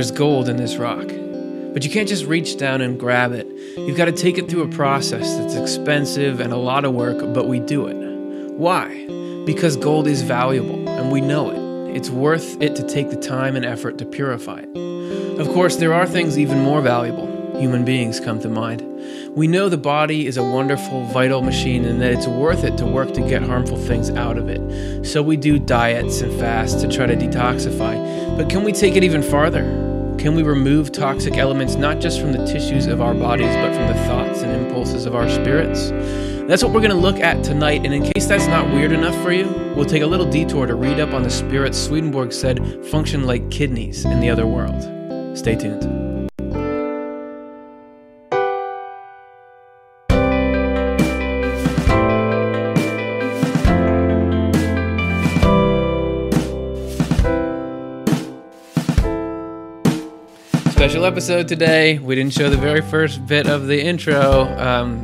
There's gold in this rock. But you can't just reach down and grab it. You've got to take it through a process that's expensive and a lot of work, but we do it. Why? Because gold is valuable, and we know it. It's worth it to take the time and effort to purify it. Of course, there are things even more valuable. Human beings come to mind. We know the body is a wonderful, vital machine and that it's worth it to work to get harmful things out of it. So we do diets and fasts to try to detoxify. But can we take it even farther? Can we remove toxic elements not just from the tissues of our bodies, but from the thoughts and impulses of our spirits? That's what we're going to look at tonight, and in case that's not weird enough for you, we'll take a little detour to read up on the spirits Swedenborg said function like kidneys in the other world. Stay tuned. Special episode today. We didn't show the very first bit of the intro.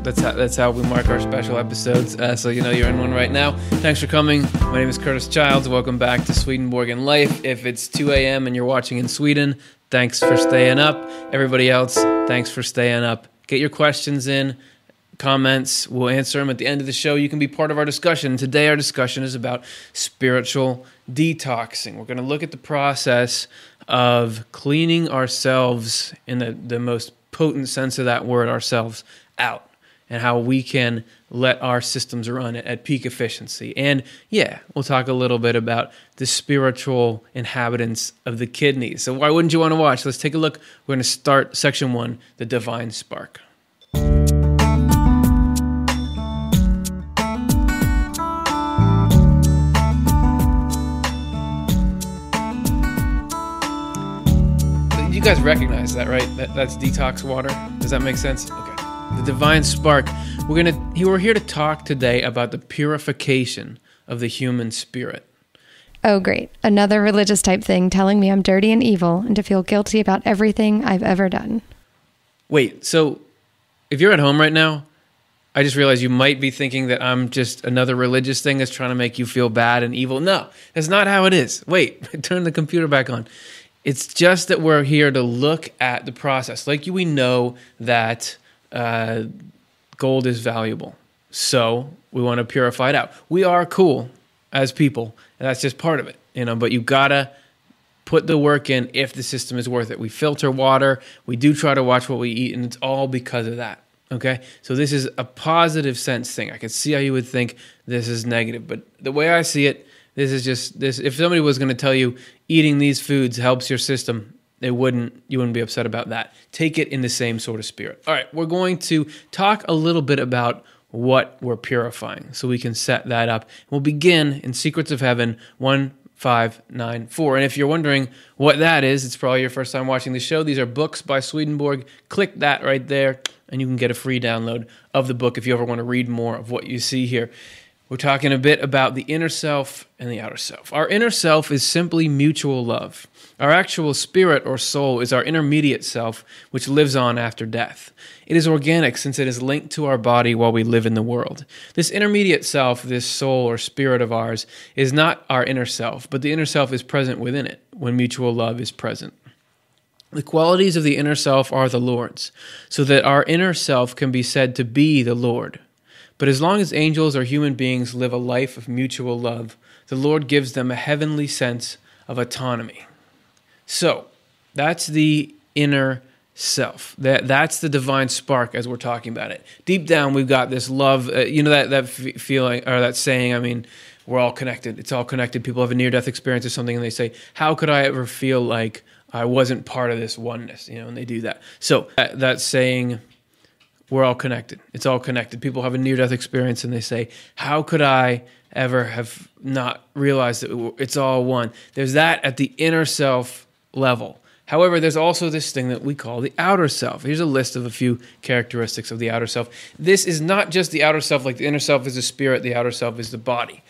That's how we mark our special episodes, so you know you're in one right now. Thanks for coming. My name is Curtis Childs. Welcome back to Swedenborg and Life. If it's 2 a.m. and you're watching in Sweden, thanks for staying up. Everybody else, thanks for staying up. Get your questions in, comments. We'll answer them at the end of the show. You can be part of our discussion. Today our discussion is about spiritual detoxing. We're going to look at the process of cleaning ourselves, in the most potent sense of that word, ourselves out, and how we can let our systems run at peak efficiency. And yeah, we'll talk a little bit about the spiritual inhabitants of the kidneys. So why wouldn't you want to watch? Let's take a look. We're going to start section 1, the divine spark. You guys recognize that, right? That's detox water. Does that make sense? Okay. The divine spark. We're here to talk today about the purification of the human spirit. Oh, great. Another religious type thing telling me I'm dirty and evil and to feel guilty about everything I've ever done. Wait, so if you're at home right now, I just realized you might be thinking that I'm just another religious thing that's trying to make you feel bad and evil. No, that's not how it is. Wait, turn the computer back on. It's just that we're here to look at the process. Like we know that gold is valuable, so we want to purify it out. We are cool as people, and that's just part of it, you know. But you gotta put the work in if the system is worth it. We filter water. We do try to watch what we eat, and it's all because of that. Okay, so this is a positive sense thing. I can see how you would think this is negative, but the way I see it, this is just this. If somebody was going to tell you eating these foods helps your system, you wouldn't be upset about that. Take it in the same sort of spirit. All right, we're going to talk a little bit about what we're purifying, so we can set that up. We'll begin in Secrets of Heaven 1594. And if you're wondering what that is, it's probably your first time watching the show. These are books by Swedenborg. Click that right there, and you can get a free download of the book if you ever want to read more of what you see here. We're talking a bit about the inner self and the outer self. Our inner self is simply mutual love. Our actual spirit or soul is our intermediate self, which lives on after death. It is organic since it is linked to our body while we live in the world. This intermediate self, this soul or spirit of ours, is not our inner self, but the inner self is present within it when mutual love is present. The qualities of the inner self are the Lord's, so that our inner self can be said to be the Lord. But as long as angels or human beings live a life of mutual love, the Lord gives them a heavenly sense of autonomy. So, that's the inner self. That's the divine spark as we're talking about it. Deep down, we've got this love, you know, that feeling, or that saying, I mean, we're all connected. It's all connected. People have a near-death experience or something, and they say, how could I ever feel like I wasn't part of this oneness? You know, and they do that. So, that saying, we're all connected. It's all connected. People have a near-death experience and they say, how could I ever have not realized that it's all one? There's that at the inner self level. However, there's also this thing that we call the outer self. Here's a list of a few characteristics of the outer self. This is not just the outer self, like the inner self is the spirit, the outer self is the body.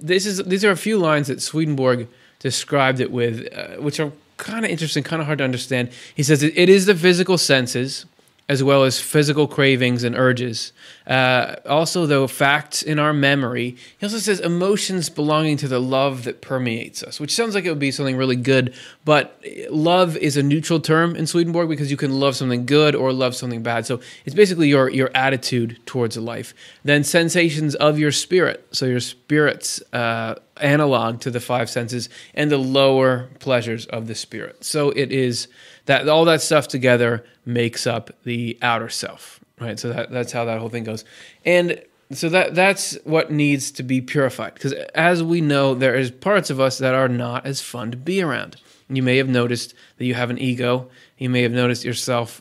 These are a few lines that Swedenborg described it with, which are kind of interesting, kind of hard to understand. He says, it is the physical senses, as well as physical cravings and urges. Also, though, facts in our memory. He also says emotions belonging to the love that permeates us, which sounds like it would be something really good, but love is a neutral term in Swedenborg because you can love something good or love something bad. So it's basically your attitude towards a life. Then sensations of your spirit. So your spirit's analog to the five senses, and the lower pleasures of the spirit. So it is that all that stuff together makes up the outer self, right? So that's how that whole thing goes. And so that's what needs to be purified, because as we know, there is parts of us that are not as fun to be around. You may have noticed that you have an ego. You may have noticed yourself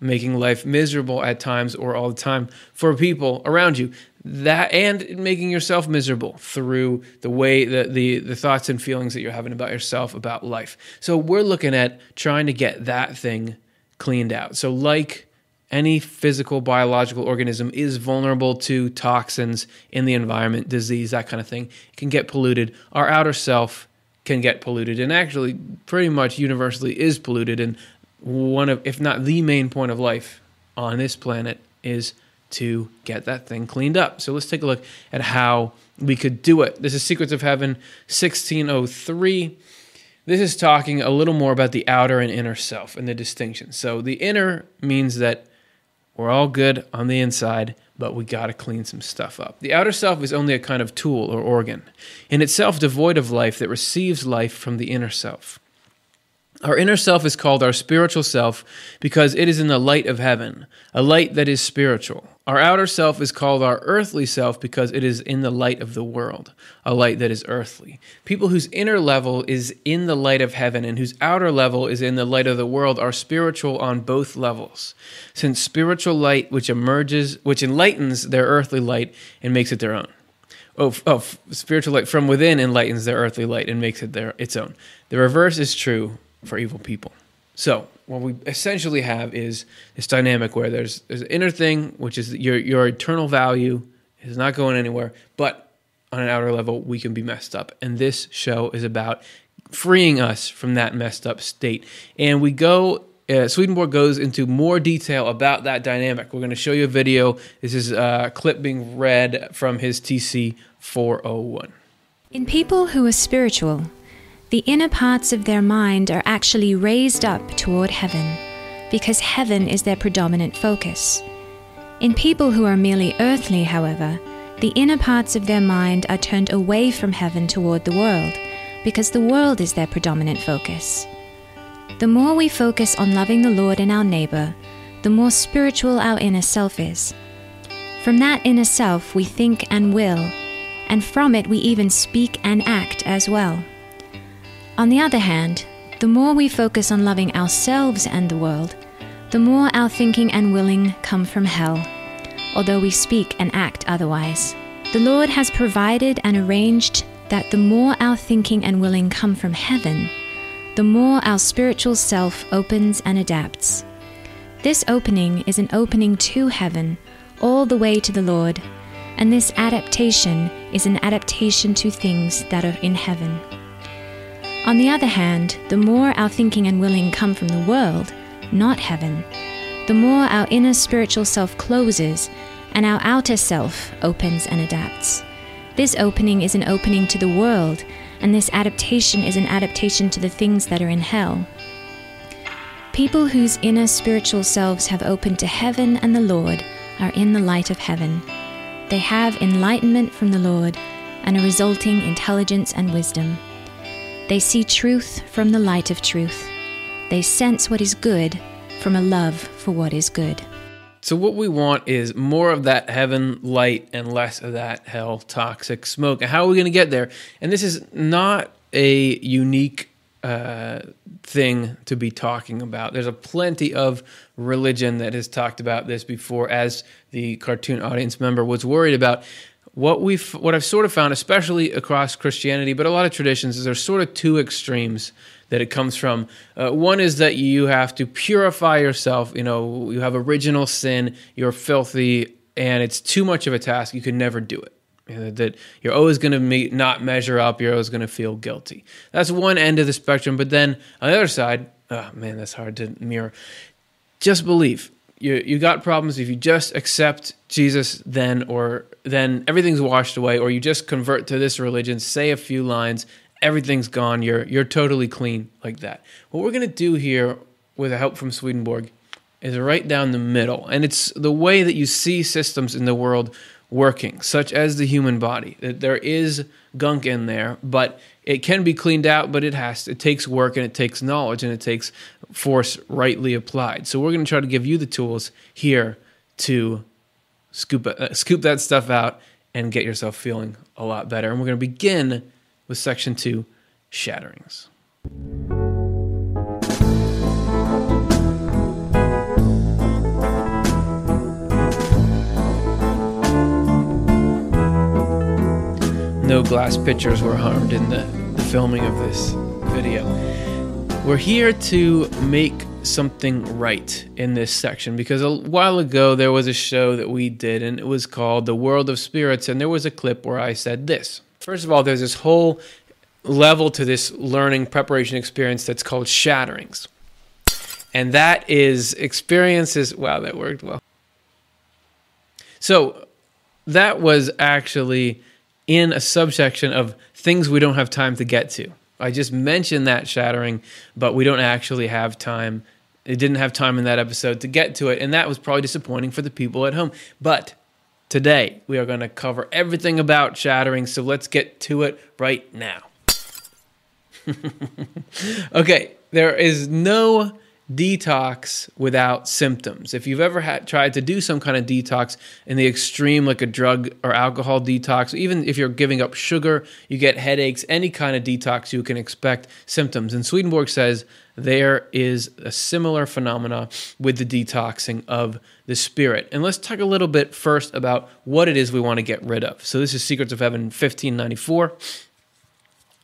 making life miserable at times or all the time for people around you. That and making yourself miserable through the way the thoughts and feelings that you're having about yourself, about life. So we're looking at trying to get that thing cleaned out. So like any physical, biological organism is vulnerable to toxins in the environment, disease, that kind of thing. It can get polluted. Our outer self can get polluted, and actually pretty much universally is polluted. And one of, if not the main point of life on this planet is to get that thing cleaned up. So let's take a look at how we could do it. This is Secrets of Heaven 1603. This is talking a little more about the outer and inner self and the distinction. So the inner means that we're all good on the inside, but we got to clean some stuff up. The outer self is only a kind of tool or organ, in itself devoid of life, that receives life from the inner self. Our inner self is called our spiritual self because it is in the light of heaven, a light that is spiritual. Our outer self is called our earthly self because it is in the light of the world, a light that is earthly. People whose inner level is in the light of heaven and whose outer level is in the light of the world are spiritual on both levels, since spiritual light which enlightens their earthly light and makes it their own. Spiritual light from within enlightens their earthly light and makes it its own. The reverse is true for evil people. So what we essentially have is this dynamic where there's an inner thing, which is your eternal value is not going anywhere, but on an outer level, we can be messed up. And this show is about freeing us from that messed up state. And we go... Swedenborg goes into more detail about that dynamic. We're going to show you a video. This is a clip being read from his TC 401. In people who are spiritual, the inner parts of their mind are actually raised up toward heaven, because heaven is their predominant focus. In people who are merely earthly, however, the inner parts of their mind are turned away from heaven toward the world, because the world is their predominant focus. The more we focus on loving the Lord and our neighbor, the more spiritual our inner self is. From that inner self we think and will, and from it we even speak and act as well. On the other hand, the more we focus on loving ourselves and the world, the more our thinking and willing come from hell, although we speak and act otherwise. The Lord has provided and arranged that the more our thinking and willing come from heaven, the more our spiritual self opens and adapts. This opening is an opening to heaven, all the way to the Lord, and this adaptation is an adaptation to things that are in heaven. On the other hand, the more our thinking and willing come from the world, not heaven, the more our inner spiritual self closes and our outer self opens and adapts. This opening is an opening to the world, and this adaptation is an adaptation to the things that are in hell. People whose inner spiritual selves have opened to heaven and the Lord are in the light of heaven. They have enlightenment from the Lord and a resulting intelligence and wisdom. They see truth from the light of truth. They sense what is good from a love for what is good. So what we want is more of that heaven light and less of that hell toxic smoke. And how are we going to get there? And this is not a unique thing to be talking about. There's a plenty of religion that has talked about this before, as the cartoon audience member was worried about. What I've sort of found, especially across Christianity, but a lot of traditions, is there's sort of two extremes that it comes from. One is that you have to purify yourself. You know, you have original sin, you're filthy, and it's too much of a task. You can never do it. You know, that you're always going to not measure up. You're always going to feel guilty. That's one end of the spectrum. But then on the other side, oh man, that's hard to mirror. Just believe. you got problems. If you just accept Jesus, then everything's washed away, or you just convert to this religion, say a few lines, everything's gone, you're totally clean like that. What we're going to do here with the help from Swedenborg is right down the middle, and it's the way that you see systems in the world working, such as the human body. There is gunk in there, but it can be cleaned out, but it takes work, and it takes knowledge, and it takes force rightly applied. So we're going to try to give you the tools here to scoop that stuff out and get yourself feeling a lot better. And we're going to begin with Section 2, Shatterings. No glass pitchers were harmed in the filming of this video. We're here to make something right in this section, because a while ago there was a show that we did, and it was called The World of Spirits, and there was a clip where I said this. First of all, there's this whole level to this learning preparation experience that's called shatterings. And that is experiences... Wow, that worked well. So that was actually in a subsection of things we don't have time to get to. I just mentioned that shattering, but we don't actually have time. It didn't have time in that episode to get to it, and that was probably disappointing for the people at home. But today, we are going to cover everything about shattering, so let's get to it right now. Okay, there is no detox without symptoms. If you've ever tried to do some kind of detox in the extreme, like a drug or alcohol detox, even if you're giving up sugar, you get headaches, any kind of detox, you can expect symptoms. And Swedenborg says there is a similar phenomena with the detoxing of the spirit. And let's talk a little bit first about what it is we want to get rid of. So this is Secrets of Heaven, 1594.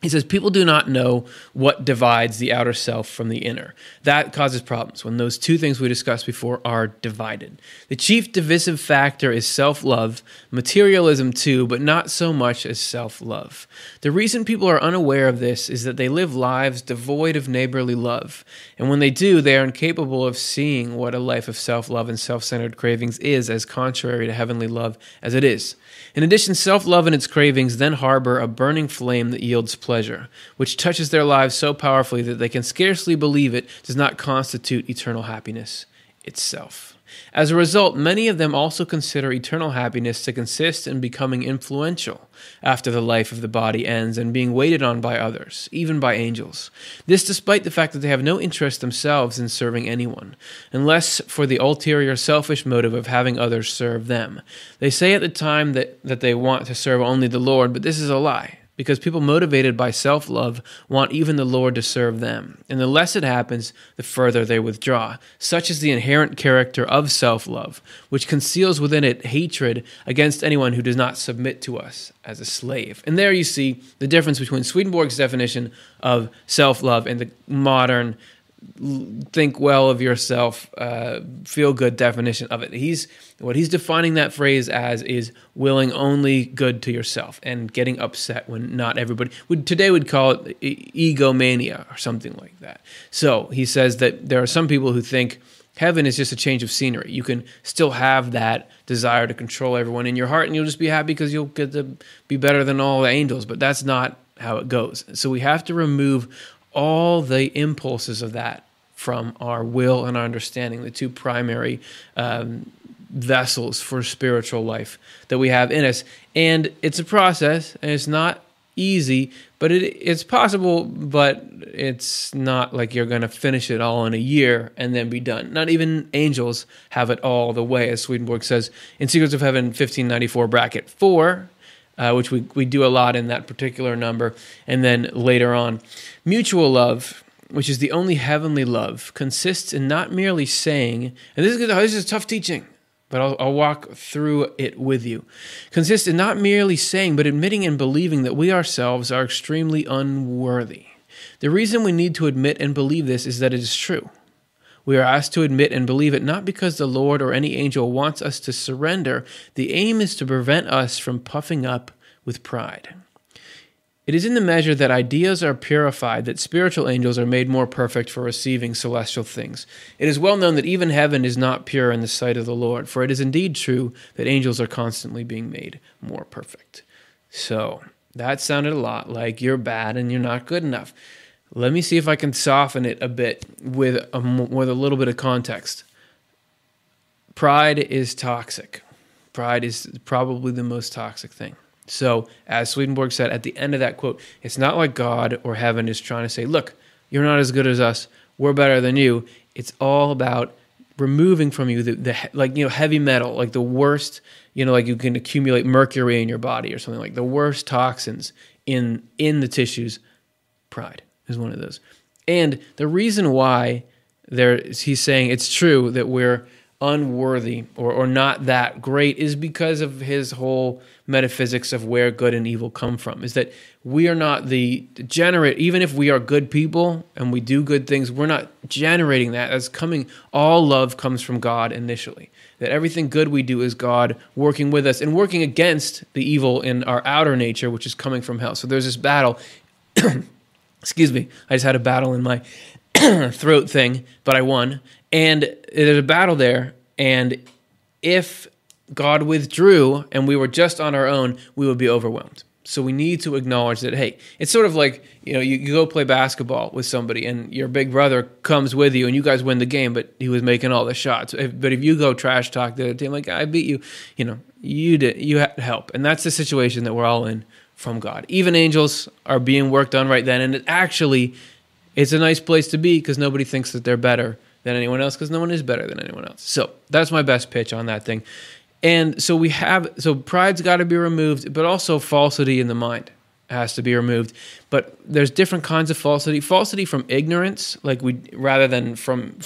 He says, people do not know what divides the outer self from the inner. That causes problems when those two things we discussed before are divided. The chief divisive factor is self-love, materialism too, but not so much as self-love. The reason people are unaware of this is that they live lives devoid of neighborly love. And when they do, they are incapable of seeing what a life of self-love and self-centered cravings is, as contrary to heavenly love as it is. In addition, self-love and its cravings then harbor a burning flame that yields pleasure, which touches their lives so powerfully that they can scarcely believe it does not constitute eternal happiness itself. As a result, many of them also consider eternal happiness to consist in becoming influential after the life of the body ends and being waited on by others, even by angels. This despite the fact that they have no interest themselves in serving anyone, unless for the ulterior selfish motive of having others serve them. They say at the time that they want to serve only the Lord, but this is a lie, because people motivated by self-love want even the Lord to serve them. And the less it happens, the further they withdraw. Such is the inherent character of self-love, which conceals within it hatred against anyone who does not submit to us as a slave. And there you see the difference between Swedenborg's definition of self-love and the modern think well of yourself, feel good definition of it. What he's defining that phrase as is willing only good to yourself and getting upset when not everybody would call it egomania or something like that. So he says that there are some people who think heaven is just a change of scenery. You can still have that desire to control everyone in your heart, and you'll just be happy because you'll get to be better than all the angels, but that's not how it goes. So we have to remove all the impulses of that from our will and our understanding, the two primary vessels for spiritual life that we have in us. And it's a process, and it's not easy, but it's possible, but it's not like you're going to finish it all in a year and then be done. Not even angels have it all the way, as Swedenborg says in Secrets of Heaven, 1594, bracket 4, which we do a lot in that particular number, and then later on. Mutual love, which is the only heavenly love, consists in not merely saying, and this is tough teaching, but I'll walk through it with you, consists in not merely saying, but admitting and believing that we ourselves are extremely unworthy. The reason we need to admit and believe this is that it is true. We are asked to admit and believe it not because the Lord or any angel wants us to surrender. The aim is to prevent us from puffing up with pride. It is in the measure that ideas are purified that spiritual angels are made more perfect for receiving celestial things. It is well known that even heaven is not pure in the sight of the Lord, for it is indeed true that angels are constantly being made more perfect. So, that sounded a lot like you're bad and you're not good enough. Let me see if I can soften it a bit with a little bit of context. Pride is toxic. Pride is probably the most toxic thing. So, as Swedenborg said at the end of that quote, it's not like God or heaven is trying to say, look, you're not as good as us, we're better than you. It's all about removing from you the heavy metal, like the worst, like you can accumulate mercury in your body or something, like the worst toxins in the tissues. Pride is one of those. And the reason why he's saying it's true that we're unworthy or not that great is because of his whole metaphysics of where good and evil come from, is that we are not the generate, even if we are good people and we do good things, we're not generating that. That's coming, all love comes from God initially, that everything good we do is God working with us and working against the evil in our outer nature, which is coming from hell. So there's this battle, excuse me, I just had a battle in my throat thing, but I won. And there's a battle there, and if God withdrew and we were just on our own, we would be overwhelmed. So we need to acknowledge that, hey, it's sort of like, you go play basketball with somebody and your big brother comes with you and you guys win the game, but he was making all the shots. But if you go trash talk the other team, like, I beat you, you have to help. And that's the situation that we're all in from God. Even angels are being worked on right then, and it's a nice place to be because nobody thinks that they're better than anyone else, because no one is better than anyone else. So that's my best pitch on that thing. And so so pride's got to be removed, but also falsity in the mind has to be removed. But there's different kinds of falsity. Falsity from ignorance, rather than from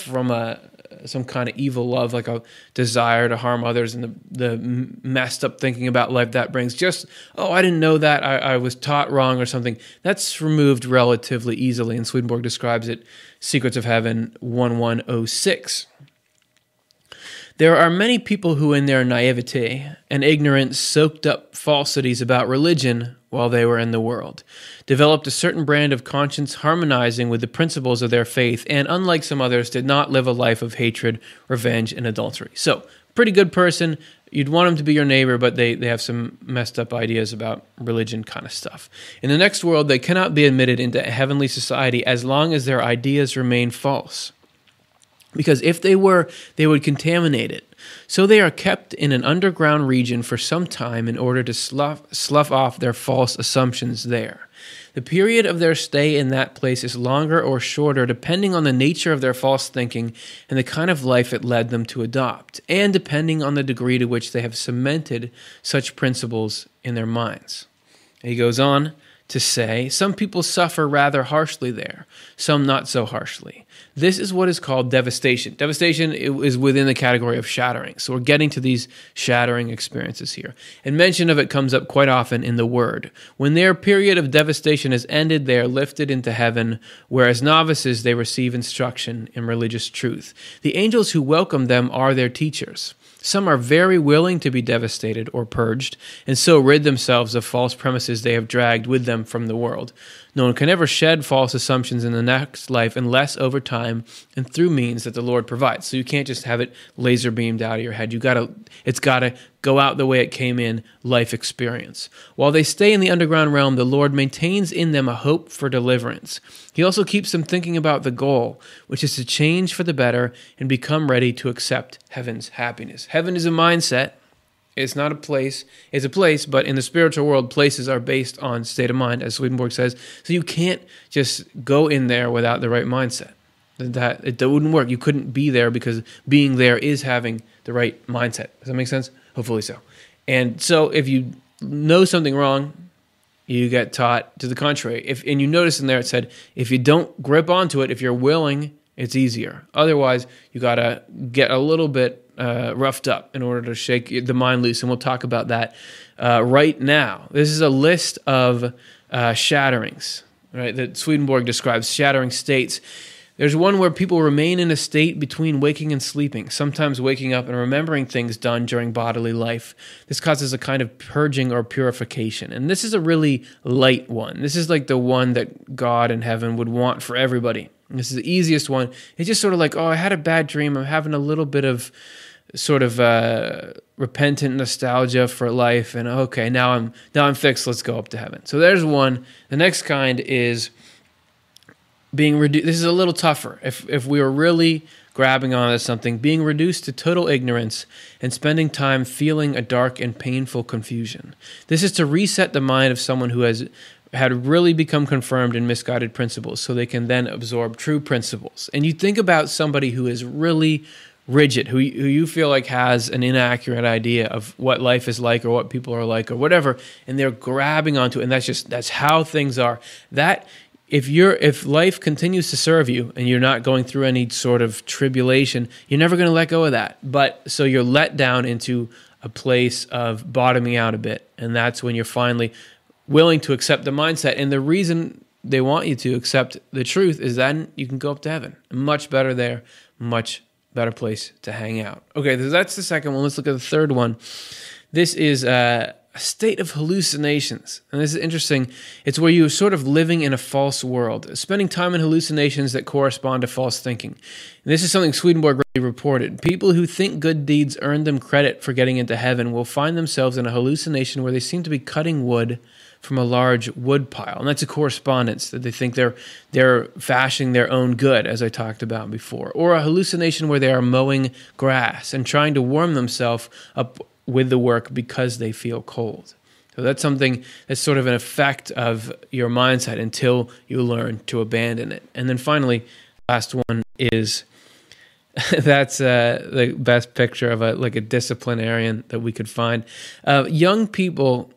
some kind of evil love, like a desire to harm others and the messed up thinking about life that brings. Just, oh, I didn't know that, I was taught wrong or something. That's removed relatively easily, and Swedenborg describes it, Secrets of Heaven, 1106. There are many people who in their naivety and ignorance soaked up falsities about religion while they were in the world, developed a certain brand of conscience harmonizing with the principles of their faith, and unlike some others, did not live a life of hatred, revenge, and adultery. So, pretty good person. You'd want them to be your neighbor, but they have some messed up ideas about religion kind of stuff. In the next world, they cannot be admitted into heavenly society as long as their ideas remain false, because if they were, they would contaminate it. So they are kept in an underground region for some time in order to slough off their false assumptions there. The period of their stay in that place is longer or shorter depending on the nature of their false thinking and the kind of life it led them to adopt, and depending on the degree to which they have cemented such principles in their minds. He goes on to say, some people suffer rather harshly there, some not so harshly. This is what is called devastation. Devastation is within the category of shattering. So we're getting to these shattering experiences here. And mention of it comes up quite often in the Word. When their period of devastation is ended, they are lifted into heaven, where as novices they receive instruction in religious truth. The angels who welcome them are their teachers. Some are very willing to be devastated or purged, and so rid themselves of false premises they have dragged with them from the world. No one can ever shed false assumptions in the next life unless over time and through means that the Lord provides. So you can't just have it laser beamed out of your head. It's got to go out the way it came in, life experience. While they stay in the underground realm, the Lord maintains in them a hope for deliverance. He also keeps them thinking about the goal, which is to change for the better and become ready to accept heaven's happiness. Heaven is a mindset. It's not a place. It's a place, but in the spiritual world, places are based on state of mind, as Swedenborg says. So you can't just go in there without the right mindset. That wouldn't work. You couldn't be there, because being there is having the right mindset. Does that make sense? Hopefully so. And so if you know something wrong, you get taught to the contrary. And you notice in there it said, if you don't grip onto it, if you're willing, it's easier. Otherwise, you got to get a little bit roughed up in order to shake the mind loose, and we'll talk about that right now. This is a list of shatterings, right, that Swedenborg describes, shattering states. There's one where people remain in a state between waking and sleeping, sometimes waking up and remembering things done during bodily life. This causes a kind of purging or purification. And this is a really light one. This is like the one that God in heaven would want for everybody. This is the easiest one. It's just sort of like, oh, I had a bad dream. I'm having a little bit of sort of repentant nostalgia for life. And okay, now I'm fixed. Let's go up to heaven. So there's one. The next kind is being reduced. This is a little tougher. If we are really grabbing onto something, being reduced to total ignorance and spending time feeling a dark and painful confusion. This is to reset the mind of someone who has had really become confirmed in misguided principles, so they can then absorb true principles. And you think about somebody who is really rigid, who you feel like has an inaccurate idea of what life is like or what people are like or whatever, and they're grabbing onto it, and that's how things are. That if life continues to serve you and you're not going through any sort of tribulation, you're never going to let go of that. But so you're let down into a place of bottoming out a bit, and that's when you're finally willing to accept the mindset. And the reason they want you to accept the truth is then you can go up to heaven. Much better there, much better place to hang out. Okay, so that's the second one. Let's look at the third one. This is a state of hallucinations. And this is interesting. It's where you're sort of living in a false world, spending time in hallucinations that correspond to false thinking. And this is something Swedenborg really reported. People who think good deeds earn them credit for getting into heaven will find themselves in a hallucination where they seem to be cutting wood from a large wood pile. And that's a correspondence that they think they're fashioning their own good, as I talked about before. Or a hallucination where they are mowing grass and trying to warm themselves up with the work because they feel cold. So that's something that's sort of an effect of your mindset until you learn to abandon it. And then finally, last one is that's the best picture of a disciplinarian that we could find. Young people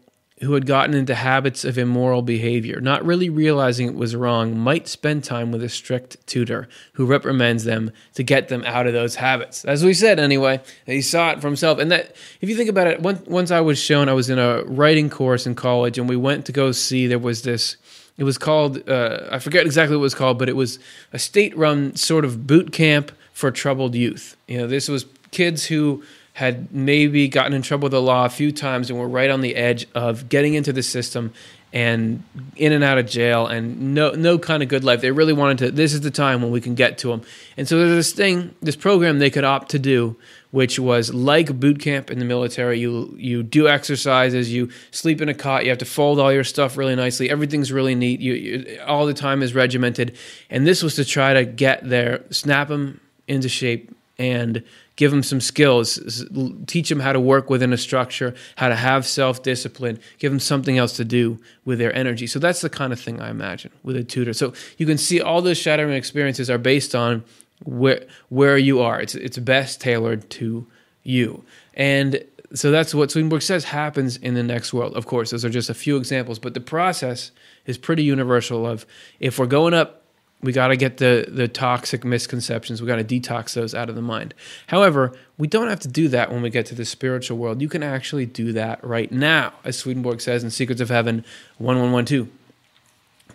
who had gotten into habits of immoral behavior, not really realizing it was wrong, might spend time with a strict tutor who reprimands them to get them out of those habits. As we said, anyway, he saw it for himself. And that, if you think about it, once I was shown, I was in a writing course in college, and we went to go see, there was this, it was called, I forget exactly what it was called, but it was a state-run sort of boot camp for troubled youth. You know, this was kids who had maybe gotten in trouble with the law a few times and were right on the edge of getting into the system and in and out of jail and no kind of good life. They really wanted to, this is the time when we can get to them. And so there's this thing, this program they could opt to do, which was like boot camp in the military. You do exercises, you sleep in a cot, you have to fold all your stuff really nicely, everything's really neat, you all the time is regimented. And this was to try to get there, snap them into shape, and give them some skills, teach them how to work within a structure, how to have self-discipline, give them something else to do with their energy. So that's the kind of thing I imagine with a tutor. So you can see all those shattering experiences are based on where you are. It's best tailored to you. And so that's what Swedenborg says happens in the next world. Of course, those are just a few examples, but the process is pretty universal of if we're going up, we got to get the toxic misconceptions. We got to detox those out of the mind. However, we don't have to do that when we get to the spiritual world. You can actually do that right now, as Swedenborg says in Secrets of Heaven 1112.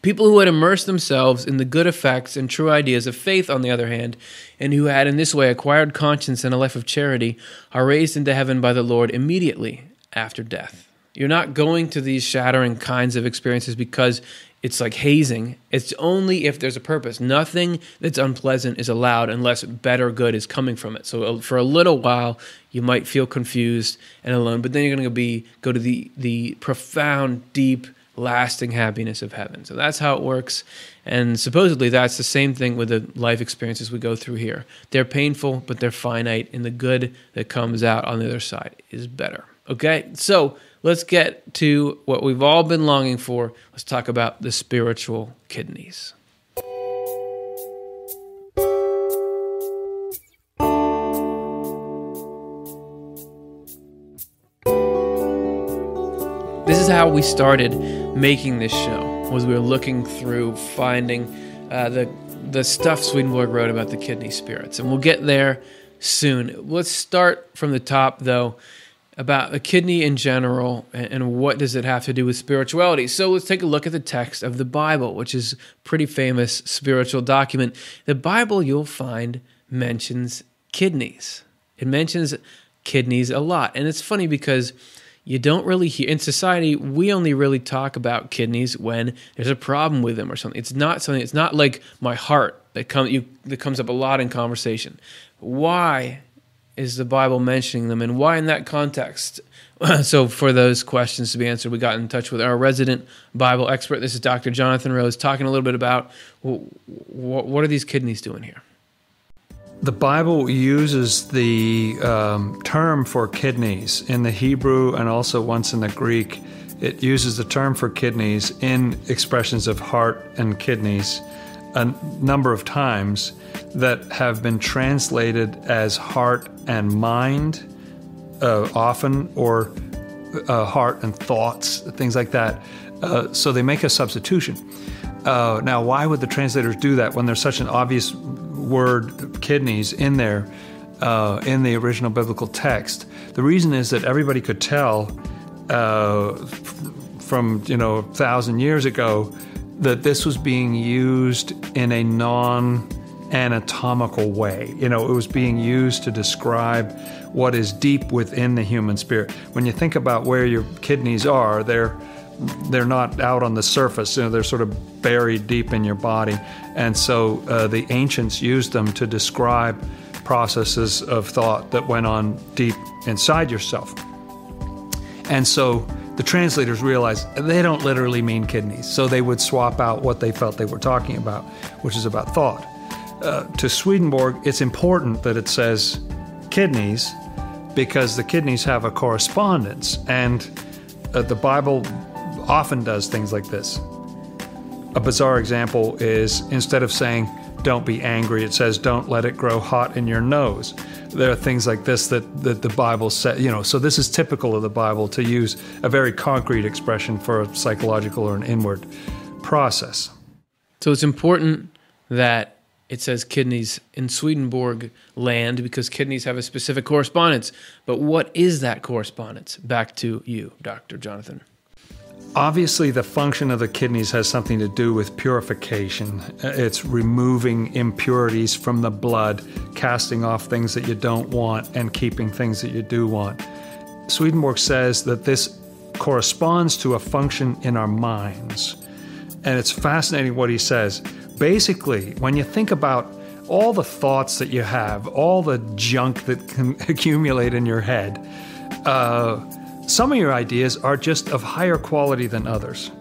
People who had immersed themselves in the good effects and true ideas of faith, on the other hand, and who had in this way acquired conscience and a life of charity, are raised into heaven by the Lord immediately after death. You're not going to these shattering kinds of experiences because it's like hazing. It's only if there's a purpose. Nothing that's unpleasant is allowed unless better good is coming from it. So for a little while, you might feel confused and alone, but then you're going to go to the profound, deep, lasting happiness of heaven. So that's how it works. And supposedly that's the same thing with the life experiences we go through here. They're painful, but they're finite, and the good that comes out on the other side is better. Okay, so let's get to what we've all been longing for. Let's talk about the spiritual kidneys. This is how we started making this show, was we were looking through, finding the stuff Swedenborg wrote about the kidney spirits. And we'll get there soon. Let's start from the top, though. about the kidney in general, and what does it have to do with spirituality. So let's take a look at the text of the Bible, which is a pretty famous spiritual document. The Bible, you'll find, mentions kidneys. It mentions kidneys a lot. And it's funny because you don't really hear, in society, we only really talk about kidneys when there's a problem with them or something. It's not something, it's not like my heart that comes up a lot in conversation. Why is the Bible mentioning them, and why in that context? So for those questions to be answered, we got in touch with our resident Bible expert. This is Dr. Jonathan Rose, talking a little bit about what are these kidneys doing here? The Bible uses the term for kidneys in the Hebrew and also once in the Greek. It uses the term for kidneys in expressions of heart and kidneys a number of times that have been translated as heart and mind often, or heart and thoughts, things like that. So they make a substitution. Now, why would the translators do that when there's such an obvious word kidneys in there in the original biblical text? The reason is that everybody could tell from 1,000 years ago that this was being used in a non-anatomical way. It was being used to describe what is deep within the human spirit. When you think about where your kidneys are, they're not out on the surface. They're sort of buried deep in your body. And so the ancients used them to describe processes of thought that went on deep inside yourself. And so the translators realized they don't literally mean kidneys. So they would swap out what they felt they were talking about, which is about thought. To Swedenborg, it's important that it says kidneys because the kidneys have a correspondence. And the Bible often does things like this. A bizarre example is, instead of saying, don't be angry, it says, don't let it grow hot in your nose. There are things like this that the Bible says, so this is typical of the Bible to use a very concrete expression for a psychological or an inward process. So it's important that it says kidneys in Swedenborg land because kidneys have a specific correspondence. But what is that correspondence? Back to you, Dr. Jonathan. Obviously, the function of the kidneys has something to do with purification. It's removing impurities from the blood, casting off things that you don't want, and keeping things that you do want. Swedenborg says that this corresponds to a function in our minds. And it's fascinating what he says. Basically, when you think about all the thoughts that you have, all the junk that can accumulate in your head, some of your ideas are just of higher quality than others.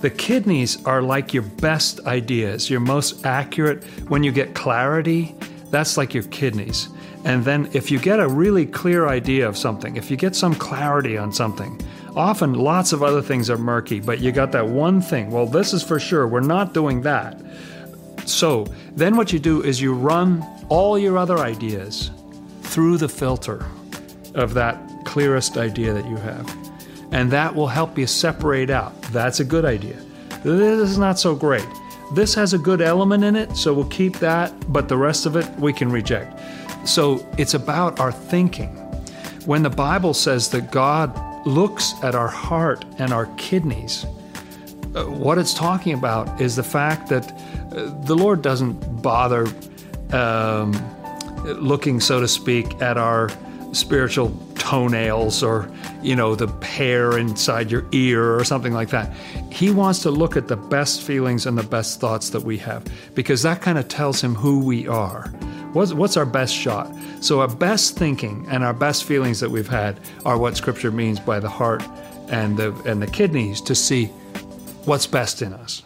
The kidneys are like your best ideas, your most accurate. When you get clarity, that's like your kidneys. And then if you get a really clear idea of something, if you get some clarity on something, often lots of other things are murky, but you got that one thing. Well, this is for sure. We're not doing that. So then what you do is you run all your other ideas through the filter of that clearest idea that you have, and that will help you separate out, that's a good idea, this is not so great, this has a good element in it, so we'll keep that, but the rest of it we can reject. So it's about our thinking. When the Bible says that God looks at our heart and our kidneys, what it's talking about is the fact that the Lord doesn't bother looking, so to speak, at our spiritual toenails or, the hair inside your ear or something like that. He wants to look at the best feelings and the best thoughts that we have, because that kind of tells him who we are. What's our best shot? So our best thinking and our best feelings that we've had are what Scripture means by the heart and the kidneys, to see what's best in us.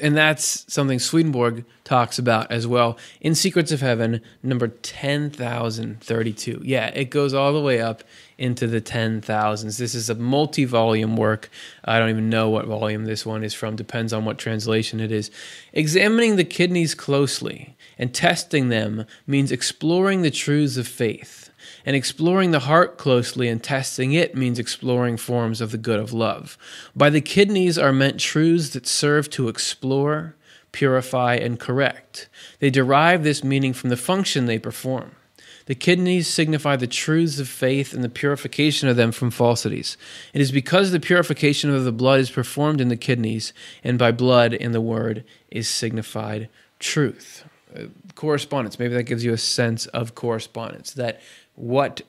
And that's something Swedenborg talks about as well in Secrets of Heaven, number 10,032. Yeah, it goes all the way up into the 10,000s. This is a multi-volume work. I don't even know what volume this one is from. Depends on what translation it is. Examining the kidneys closely and testing them means exploring the truths of faith. And exploring the heart closely and testing it means exploring forms of the good of love. By the kidneys are meant truths that serve to explore, purify, and correct. They derive this meaning from the function they perform. The kidneys signify the truths of faith and the purification of them from falsities. It is because the purification of the blood is performed in the kidneys, and by blood in the word is signified truth. Correspondence, maybe that gives you a sense of correspondence, that what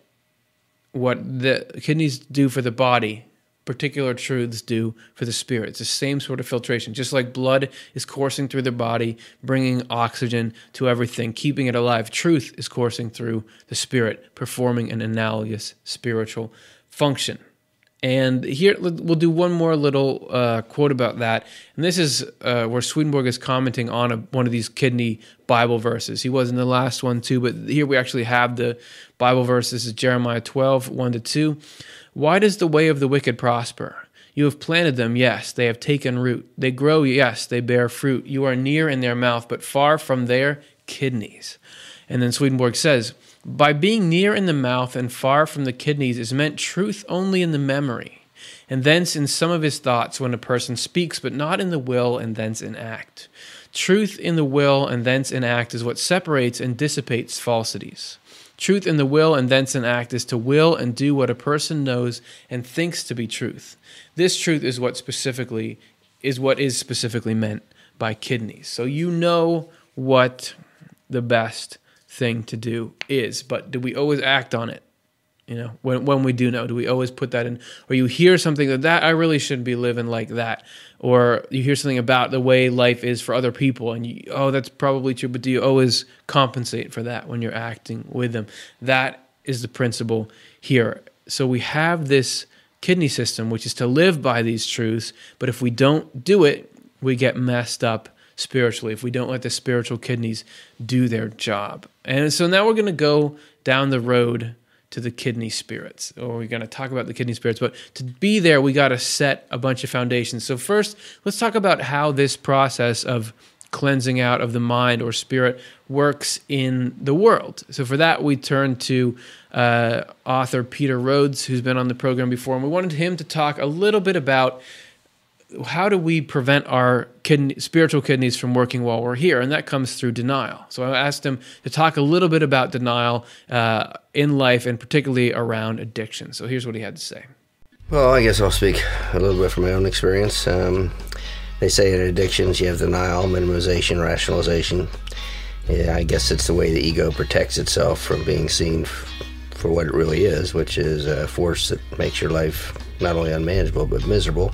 the kidneys do for the body, particular truths do for the spirit. It's the same sort of filtration. Just like blood is coursing through the body, bringing oxygen to everything, keeping it alive, truth is coursing through the spirit, performing an analogous spiritual function. And here, we'll do one more little quote about that. And this is where Swedenborg is commenting on one of these kidney Bible verses. He was in the last one too, but here we actually have the Bible verse. This is Jeremiah 12, 1-2. Why does the way of the wicked prosper? You have planted them, yes, they have taken root. They grow, yes, they bear fruit. You are near in their mouth, but far from their kidneys. And then Swedenborg says, by being near in the mouth and far from the kidneys is meant truth only in the memory, and thence in some of his thoughts when a person speaks, but not in the will and thence in act. Truth in the will and thence in act is what separates and dissipates falsities. Truth in the will and thence in act is to will and do what a person knows and thinks to be truth. This truth is what is specifically meant by kidneys. So you know what the best thing to do is, but do we always act on it? You know, when we do know, do we always put that in? Or you hear something that I really shouldn't be living like that, or you hear something about the way life is for other people, and you, oh, that's probably true, but do you always compensate for that when you're acting with them? That is the principle here. So we have this kidney system, which is to live by these truths, but if we don't do it, we get messed up spiritually, if we don't let the spiritual kidneys do their job. And so now we're going to go down the road to the kidney spirits, or we're going to talk about the kidney spirits, but to be there, we got to set a bunch of foundations. So first, let's talk about how this process of cleansing out of the mind or spirit works in the world. So for that, we turn to author Peter Rhodes, who's been on the program before, and we wanted him to talk a little bit about how do we prevent our spiritual kidneys from working while we're here? And that comes through denial. So I asked him to talk a little bit about denial in life and particularly around addiction. So here's what he had to say. Well, I guess I'll speak a little bit from my own experience. They say in addictions you have denial, minimization, rationalization. Yeah, I guess it's the way the ego protects itself from being seen for what it really is, which is a force that makes your life not only unmanageable but miserable.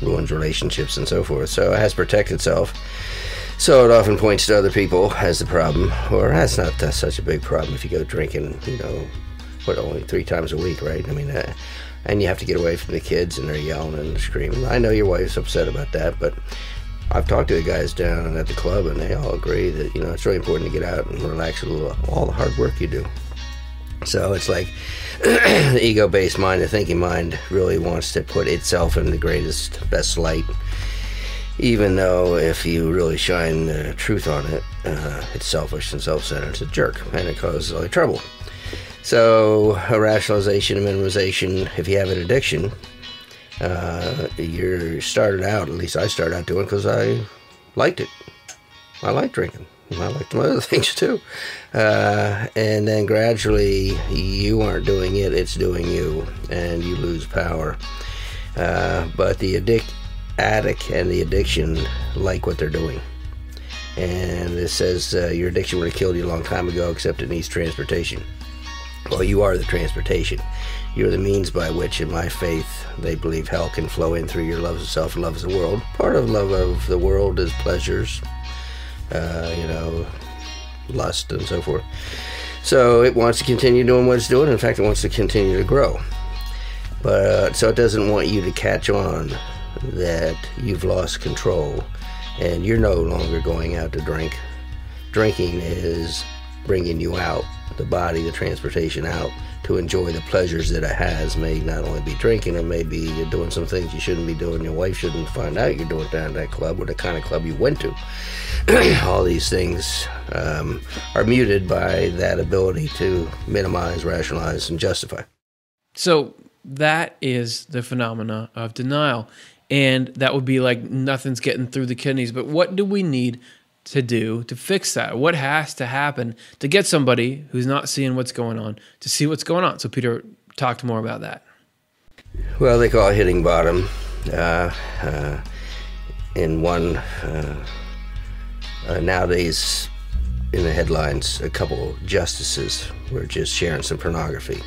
Ruins relationships and so forth. So it has to protect itself. So it often points to other people as the problem, or that's not such a big problem if you go drinking, you know, what, only 3 times a week, right? I mean, and you have to get away from the kids and they're yelling and screaming. I know your wife's upset about that, but I've talked to the guys down at the club and they all agree that, you know, it's really important to get out and relax a little, all the hard work you do. So it's like the ego-based mind, the thinking mind, really wants to put itself in the greatest, best light, even though if you really shine the truth on it, it's selfish and self-centered. It's a jerk, and it causes all the trouble. So a rationalization and minimization, if you have an addiction, you started out, at least I started out doing it because I liked it. I liked drinking. I liked my other things too. And then gradually, you aren't doing it, it's doing you, and you lose power. But the addict and the addiction like what they're doing. And it says your addiction would have killed you a long time ago, except it needs transportation. Well, you are the transportation. You're the means by which, in my faith, they believe hell can flow in through your love of self and love of the world. Part of love of the world is pleasures. You know, lust and so forth. So it wants to continue doing what it's doing. In fact, it wants to continue to grow. But so it doesn't want you to catch on that you've lost control and you're no longer going out to drink. Drinking is bringing you out, the body, the transportation out to enjoy the pleasures that it has. May not only be drinking, it may be you're doing some things you shouldn't be doing. Your wife shouldn't find out you're doing down at that club or the kind of club you went to. All these things are muted by that ability to minimize, rationalize, and justify. So that is the phenomena of denial. And that would be like nothing's getting through the kidneys. But what do we need to do to fix that? What has to happen to get somebody who's not seeing what's going on to see what's going on? So Peter talked more about that. Well, they call it hitting bottom. Nowadays, in the headlines, a couple justices were just sharing some pornography.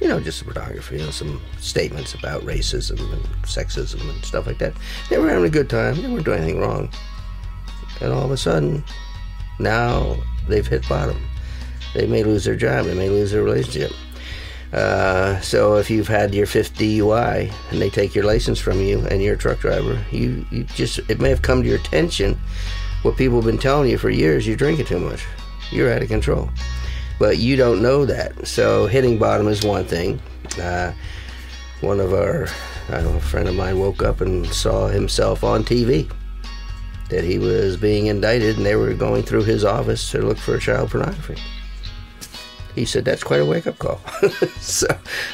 You know, just pornography, you know, some statements about racism and sexism and stuff like that. They were having a good time. They weren't doing anything wrong. And all of a sudden, now they've hit bottom. They may lose their job. They may lose their relationship. So if you've had your fifth DUI and they take your license from you and you're a truck driver, you just, it may have come to your attention what people have been telling you for years, you're drinking too much. You're out of control. But you don't know that. So hitting bottom is one thing. A friend of mine woke up and saw himself on TV that he was being indicted and they were going through his office to look for child pornography. He said, that's quite a wake-up call. So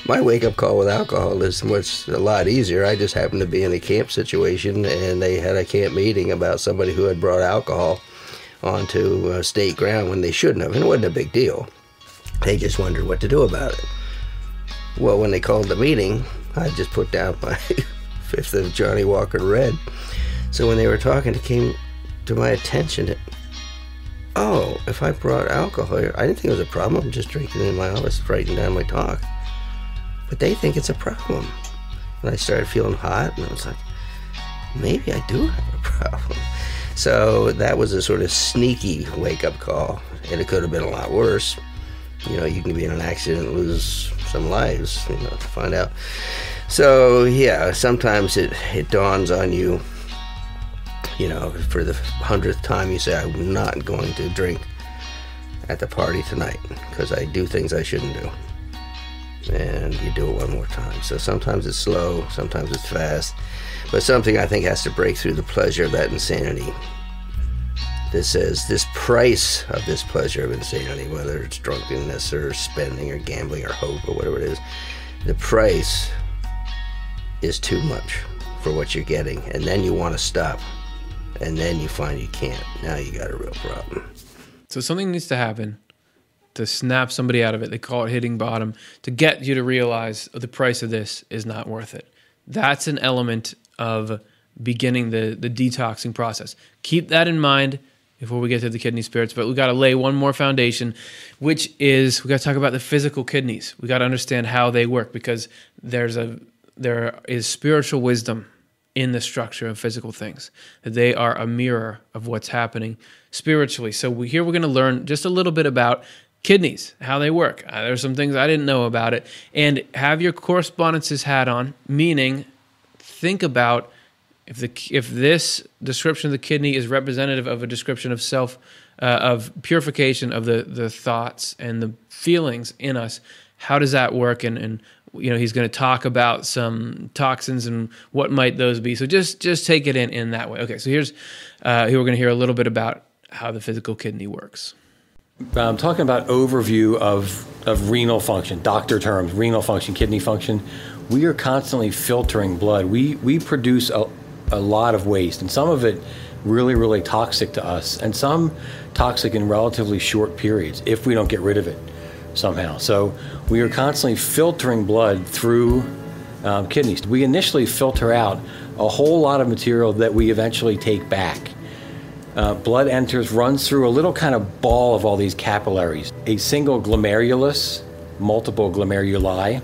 my wake-up call with alcohol is much a lot easier. I just happened to be in a camp situation, and they had a camp meeting about somebody who had brought alcohol onto state ground when they shouldn't have. And it wasn't a big deal. They just wondered what to do about it. Well, when they called the meeting, I just put down my fifth of Johnny Walker Red. So when they were talking, it came to my attention that, oh, if I brought alcohol here, I didn't think it was a problem. I'm just drinking in my office, writing down my talk. But they think it's a problem. And I started feeling hot, and I was like, maybe I do have a problem. So that was a sort of sneaky wake-up call, and it could have been a lot worse. You know, you can be in an accident and lose some lives, you know, to find out. So, yeah, sometimes it dawns on you. You know, for the 100th time you say, I'm not going to drink at the party tonight because I do things I shouldn't do. And you do it one more time. So sometimes it's slow, sometimes it's fast. But something I think has to break through the pleasure of that insanity. This says this price of this pleasure of insanity, whether it's drunkenness or spending or gambling or hope or whatever it is, the price is too much for what you're getting. And then you want to stop. And then you find you can't. Now you got a real problem. So something needs to happen to snap somebody out of it. They call it hitting bottom. To get you to realize the price of this is not worth it. That's an element of beginning the detoxing process. Keep that in mind before we get to the kidney spirits. But we got to lay one more foundation, which is we got to talk about the physical kidneys. We got to understand how they work because there is spiritual wisdom in the structure of physical things. They are a mirror of what's happening spiritually. So we're going to learn just a little bit about kidneys, how they work. There's some things I didn't know about it. And have your correspondences hat on, meaning think about if this description of the kidney is representative of a description of self, of purification of the thoughts and the feelings in us, how does that work? And you know, he's going to talk about some toxins and what might those be. So just take it in that way. Okay, so here we're going to hear a little bit about how the physical kidney works. I'm talking about overview of renal function, doctor terms, renal function, kidney function. We are constantly filtering blood. We produce a lot of waste, and some of it really, really toxic to us, and some toxic in relatively short periods if we don't get rid of it somehow. So we are constantly filtering blood through kidneys. We initially filter out a whole lot of material that we eventually take back. Blood runs through a little kind of ball of all these capillaries, a single glomerulus, multiple glomeruli.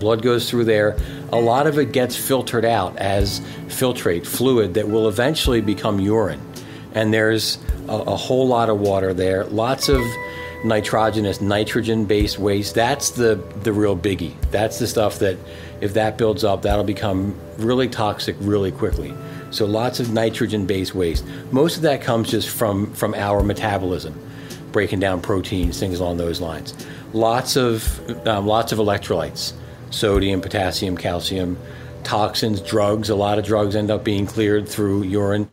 Blood goes through there. A lot of it gets filtered out as filtrate, fluid that will eventually become urine. And there's a whole lot of water there, lots of nitrogenous, nitrogen-based waste. That's the real biggie. That's the stuff that, if that builds up, that'll become really toxic really quickly. So lots of nitrogen-based waste. Most of that comes just from our metabolism, breaking down proteins, things along those lines. Lots of electrolytes, sodium, potassium, calcium, toxins, drugs. A lot of drugs end up being cleared through urine.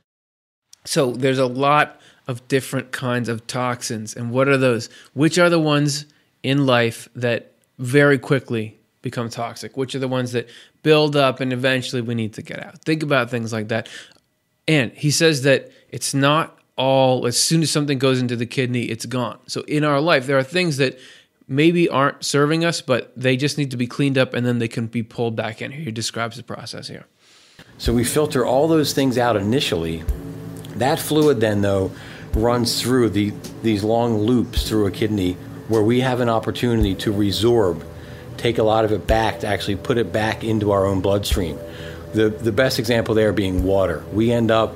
So there's a lot of different kinds of toxins. And what are those? Which are the ones in life that very quickly become toxic? Which are the ones that build up and eventually we need to get out? Think about things like that. And he says that it's not all, as soon as something goes into the kidney, it's gone. So in our life, there are things that maybe aren't serving us, but they just need to be cleaned up and then they can be pulled back in. He describes the process here. So we filter all those things out initially. That fluid then, though, runs through these long loops through a kidney where we have an opportunity to resorb, take a lot of it back, to actually put it back into our own bloodstream. The best example there being water. We end up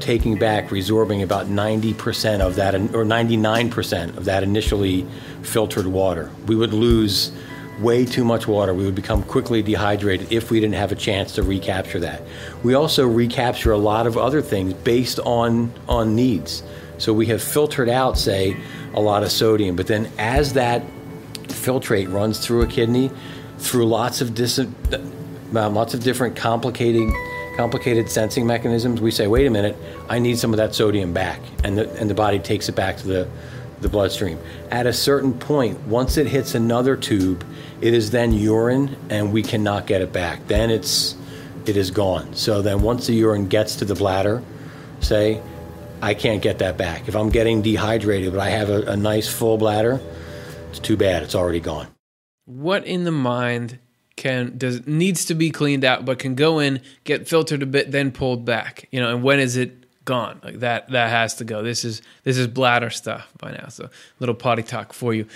taking back, resorbing about 90% of that, or 99% of that initially filtered water. We would lose way too much water. We would become quickly dehydrated if we didn't have a chance to recapture that. We also recapture a lot of other things based on needs. So we have filtered out, say, a lot of sodium, but then as that filtrate runs through a kidney, through lots of different complicated sensing mechanisms, we say, wait a minute, I need some of that sodium back, and the body takes it back to the bloodstream. At a certain point, once it hits another tube, it is then urine, and we cannot get it back. Then it is gone. So then once the urine gets to the bladder, say, I can't get that back. If I'm getting dehydrated, but I have a nice full bladder, it's too bad, it's already gone. What in the mind needs to be cleaned out, but can go in, get filtered a bit, then pulled back? You know, and when is it gone? Like that has to go. This is bladder stuff by now. So, little potty talk for you.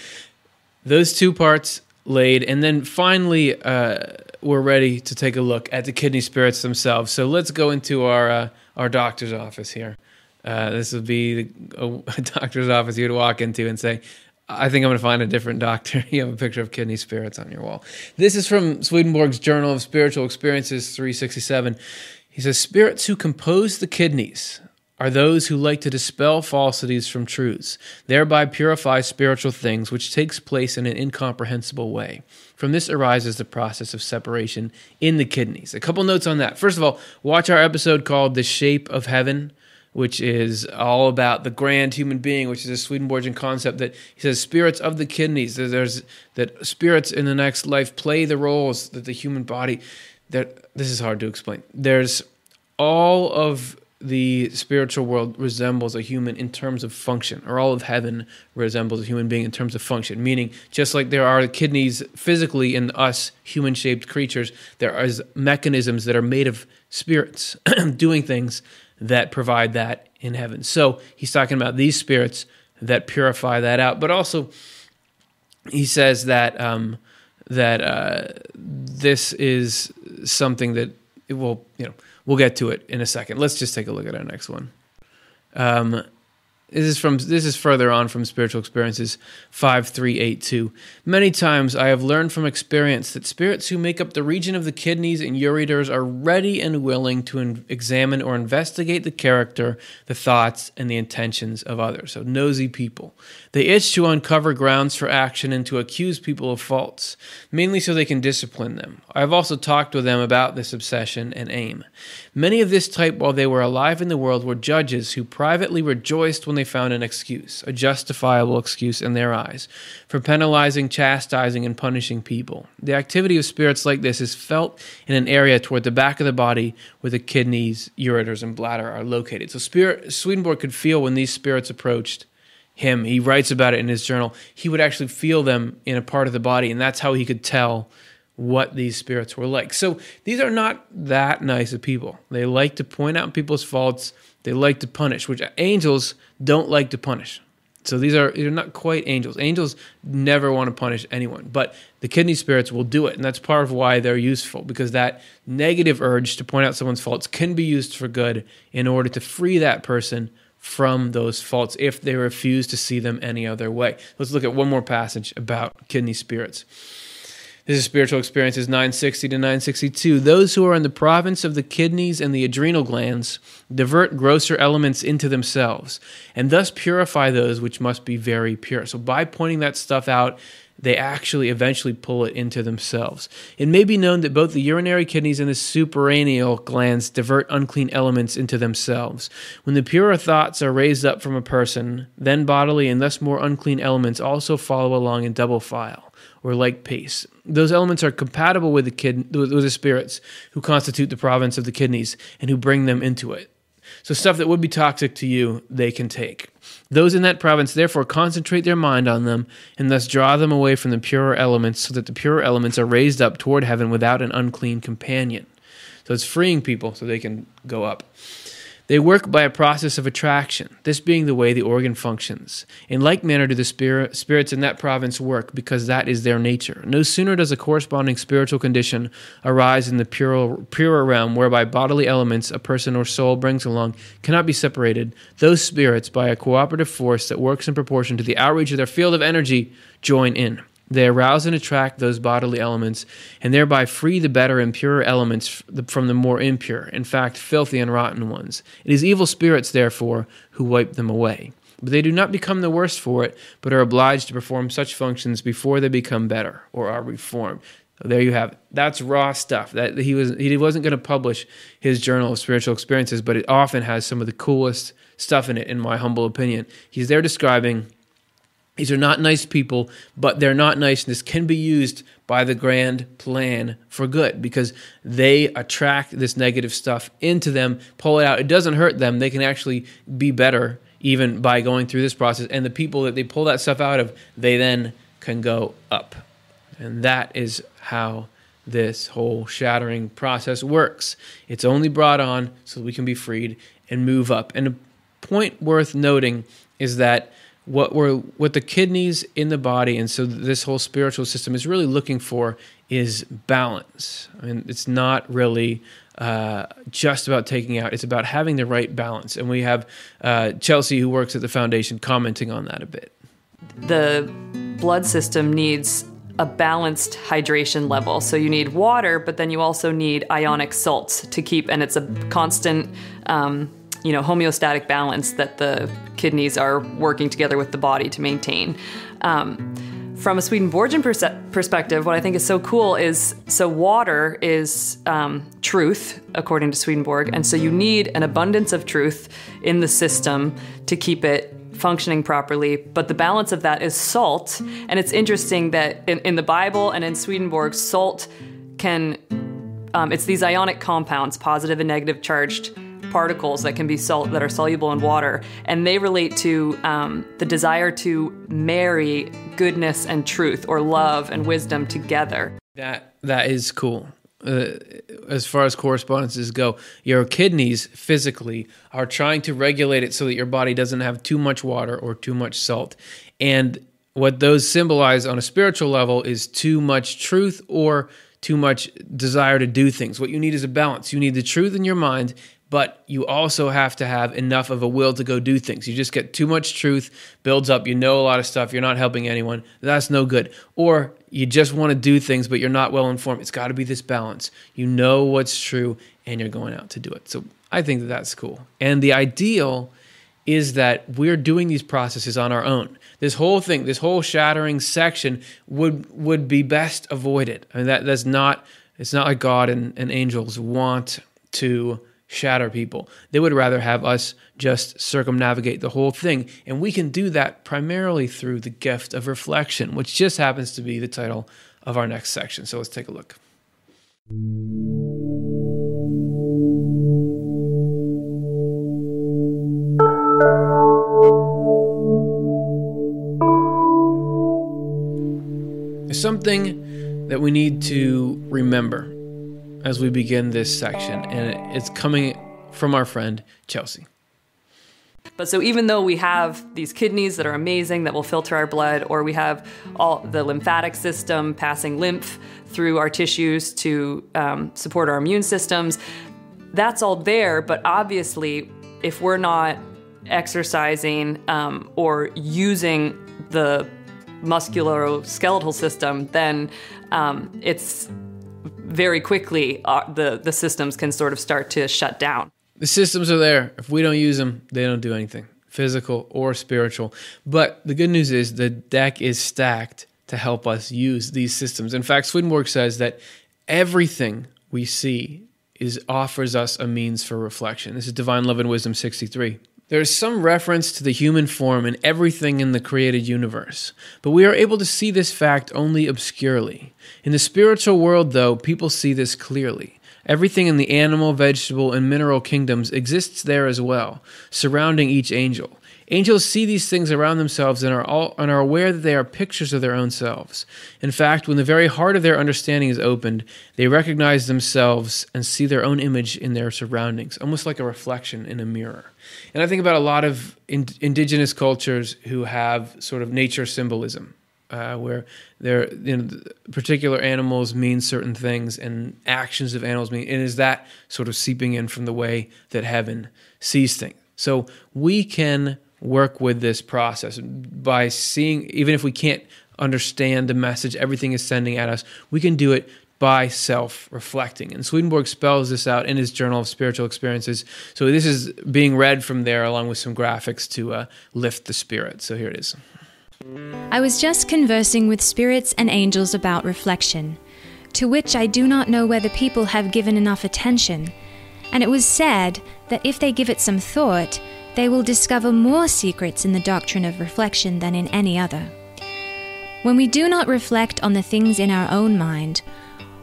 Those two parts laid, and then finally, we're ready to take a look at the kidney spirits themselves. So let's go into our doctor's office here. This would be a doctor's office you'd walk into and say, I think I'm going to find a different doctor. You have a picture of kidney spirits on your wall. This is from Swedenborg's Journal of Spiritual Experiences, 367. He says, "Spirits who compose the kidneys are those who like to dispel falsities from truths, thereby purify spiritual things, which takes place in an incomprehensible way. From this arises the process of separation in the kidneys." A couple notes on that. First of all, watch our episode called The Shape of Heaven, which is all about the grand human being, which is a Swedenborgian concept that he says spirits of the kidneys, that spirits in the next life play the roles that the human body, that this is hard to explain. There's all of the spiritual world resembles a human in terms of function, or all of heaven resembles a human being in terms of function, meaning just like there are the kidneys physically in us human-shaped creatures, there are mechanisms that are made of spirits doing things that provide that in heaven. So he's talking about these spirits that purify that out, but also he says that this is something that it will, we'll get to it in a second. Let's just take a look at our next one. This is further on from Spiritual Experiences 5382. "Many times I have learned from experience that spirits who make up the region of the kidneys and ureters are ready and willing to examine or investigate the character, the thoughts, and the intentions of others." So nosy people. "They itch to uncover grounds for action and to accuse people of faults, mainly so they can discipline them. I have also talked with them about this obsession and aim. Many of this type, while they were alive in the world, were judges who privately rejoiced when they found an excuse, a justifiable excuse in their eyes, for penalizing, chastising, and punishing people. The activity of spirits like this is felt in an area toward the back of the body where the kidneys, ureters, and bladder are located." So Swedenborg could feel when these spirits approached him. He writes about it in his journal. He would actually feel them in a part of the body, and that's how he could tell what these spirits were like. So these are not that nice of people. They like to point out people's faults. They like to punish, which angels don't like to punish. So these are not quite angels. Angels never want to punish anyone, but the kidney spirits will do it, and that's part of why they're useful, because that negative urge to point out someone's faults can be used for good in order to free that person from those faults if they refuse to see them any other way. Let's look at one more passage about kidney spirits. This is Spiritual Experiences 960 to 962. "Those who are in the province of the kidneys and the adrenal glands divert grosser elements into themselves, and thus purify those which must be very pure." So by pointing that stuff out, they actually eventually pull it into themselves. "It may be known that both the urinary kidneys and the suprarenal glands divert unclean elements into themselves. When the purer thoughts are raised up from a person, then bodily and thus more unclean elements also follow along in double file, or like pace. Those elements are compatible with the spirits who constitute the province of the kidneys and who bring them into it. So stuff that would be toxic to you, they can take. Those in that province therefore concentrate their mind on them and thus draw them away from the purer elements so that the purer elements are raised up toward heaven without an unclean companion. So it's freeing people so they can go up. They work by a process of attraction, this being the way the organ functions. In like manner do the spirits in that province work, because that is their nature. No sooner does a corresponding spiritual condition arise in the purer realm, whereby bodily elements a person or soul brings along cannot be separated, those spirits, by a cooperative force that works in proportion to the outreach of their field of energy, join in. They arouse and attract those bodily elements, and thereby free the better and purer elements from the more impure, in fact, filthy and rotten ones. It is evil spirits, therefore, who wipe them away. But they do not become the worse for it, but are obliged to perform such functions before they become better or are reformed. So there you have it. That's raw stuff. That he wasn't going to publish his Journal of Spiritual Experiences, but it often has some of the coolest stuff in it, in my humble opinion. He's there describing... these are not nice people, but their not niceness can be used by the grand plan for good, because they attract this negative stuff into them, pull it out. It doesn't hurt them. They can actually be better even by going through this process. And the people that they pull that stuff out of, they then can go up. And that is how this whole shattering process works. It's only brought on so we can be freed and move up. And a point worth noting is that what the kidneys in the body, and so this whole spiritual system is really looking for, is balance. I mean, it's not really just about taking out. It's about having the right balance. And we have Chelsea, who works at the foundation, commenting on that a bit. The blood system needs a balanced hydration level. So you need water, but then you also need ionic salts to keep, and it's a constant homeostatic balance that the kidneys are working together with the body to maintain. From a Swedenborgian perspective, what I think is so cool is, so water is truth, according to Swedenborg, and so you need an abundance of truth in the system to keep it functioning properly, but the balance of that is salt, and it's interesting that in the Bible and in Swedenborg, salt can, it's these ionic compounds, positive and negative charged particles that can be salt, that are soluble in water, and they relate to the desire to marry goodness and truth, or love and wisdom, together. That is cool. As far as correspondences go, your kidneys physically are trying to regulate it so that your body doesn't have too much water or too much salt. And what those symbolize on a spiritual level is too much truth or too much desire to do things. What you need is a balance. You need the truth in your mind, but you also have to have enough of a will to go do things. You just get too much truth, builds up, you know a lot of stuff, you're not helping anyone, that's no good. Or you just want to do things, but you're not well informed. It's got to be this balance. You know what's true, and you're going out to do it. So I think that that's cool. And the ideal is that we're doing these processes on our own. This whole thing, this whole shattering section would be best avoided. I mean, that's not, it's not like God and angels want to shatter people. They would rather have us just circumnavigate the whole thing. And we can do that primarily through the gift of reflection, which just happens to be the title of our next section. So let's take a look. There's something that we need to remember as we begin this section, and it's coming from our friend Chelsea. But so even though we have these kidneys that are amazing, that will filter our blood, or we have all the lymphatic system passing lymph through our tissues to support our immune systems, that's all there, but obviously if we're not exercising or using the musculoskeletal system, then it's very quickly, the systems can sort of start to shut down. The systems are there. If we don't use them, they don't do anything, physical or spiritual. But the good news is the deck is stacked to help us use these systems. In fact, Swedenborg says that everything we see offers us a means for reflection. This is Divine Love and Wisdom 63. There is some reference to the human form in everything in the created universe, but we are able to see this fact only obscurely. In the spiritual world, though, people see this clearly. Everything in the animal, vegetable, and mineral kingdoms exists there as well, surrounding each angel. Angels see these things around themselves and are aware that they are pictures of their own selves. In fact, when the very heart of their understanding is opened, they recognize themselves and see their own image in their surroundings, almost like a reflection in a mirror. And I think about a lot of indigenous cultures who have sort of nature symbolism, where their particular animals mean certain things and actions of animals mean, and is that sort of seeping in from the way that heaven sees things. So we can work with this process by seeing, even if we can't understand the message everything is sending at us, we can do it by self-reflecting. And Swedenborg spells this out in his Journal of Spiritual Experiences. So this is being read from there along with some graphics to lift the spirit. So here it is. I was just conversing with spirits and angels about reflection, to which I do not know whether people have given enough attention. And it was said that if they give it some thought, they will discover more secrets in the doctrine of reflection than in any other. When we do not reflect on the things in our own mind,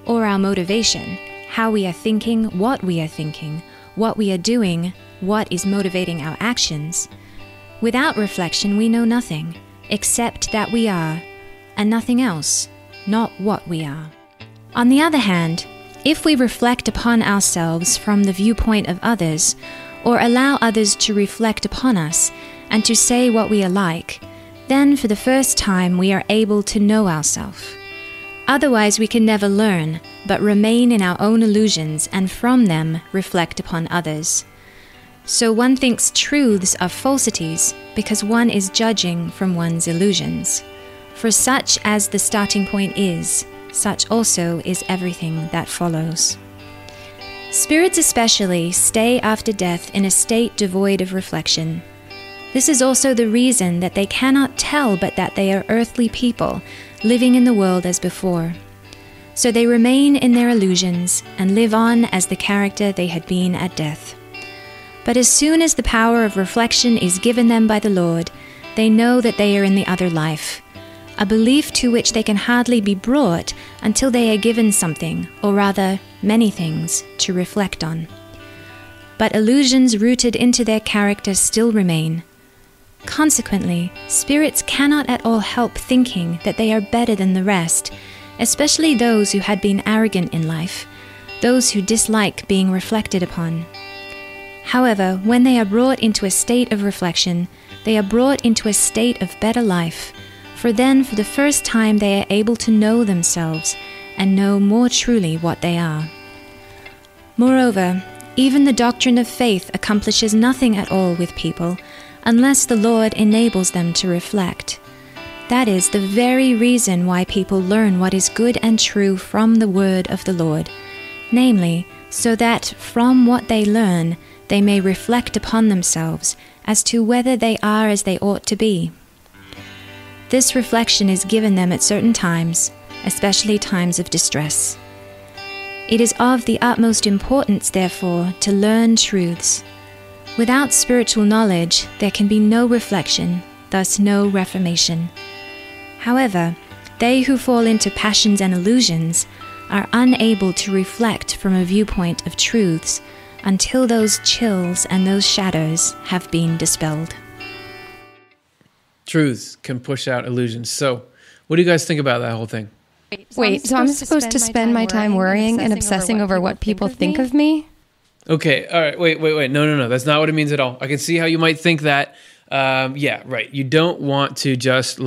or our motivation, how we are thinking, what we are thinking, what we are doing, what is motivating our actions, without reflection we know nothing, except that we are, and nothing else, not what we are. On the other hand, if we reflect upon ourselves from the viewpoint of others, or allow others to reflect upon us and to say what we are like, then for the first time we are able to know ourselves. Otherwise we can never learn, but remain in our own illusions and from them reflect upon others. So one thinks truths are falsities because one is judging from one's illusions. For such as the starting point is, such also is everything that follows. Spirits especially stay after death in a state devoid of reflection. This is also the reason that they cannot tell but that they are earthly people, living in the world as before. So they remain in their illusions and live on as the character they had been at death. But as soon as the power of reflection is given them by the Lord, they know that they are in the other life, a belief to which they can hardly be brought until they are given something, or rather, many things, to reflect on. But illusions rooted into their character still remain. Consequently, spirits cannot at all help thinking that they are better than the rest, especially those who had been arrogant in life, those who dislike being reflected upon. However, when they are brought into a state of reflection, they are brought into a state of better life, for then for the first time they are able to know themselves and know more truly what they are. Moreover, even the doctrine of faith accomplishes nothing at all with people unless the Lord enables them to reflect. That is the very reason why people learn what is good and true from the word of the Lord, namely, so that from what they learn they may reflect upon themselves as to whether they are as they ought to be. This reflection is given them at certain times, especially times of distress. It is of the utmost importance, therefore, to learn truths. Without spiritual knowledge, there can be no reflection, thus no reformation. However, they who fall into passions and illusions are unable to reflect from a viewpoint of truths until those chills and those shadows have been dispelled. Truths can push out illusions. So, what do you guys think about that whole thing? Wait, so I'm supposed to spend my time worrying and obsessing over what people think of me? Okay, all right, wait. No, that's not what it means at all. I can see how you might think that. Yeah, right. You don't want to just,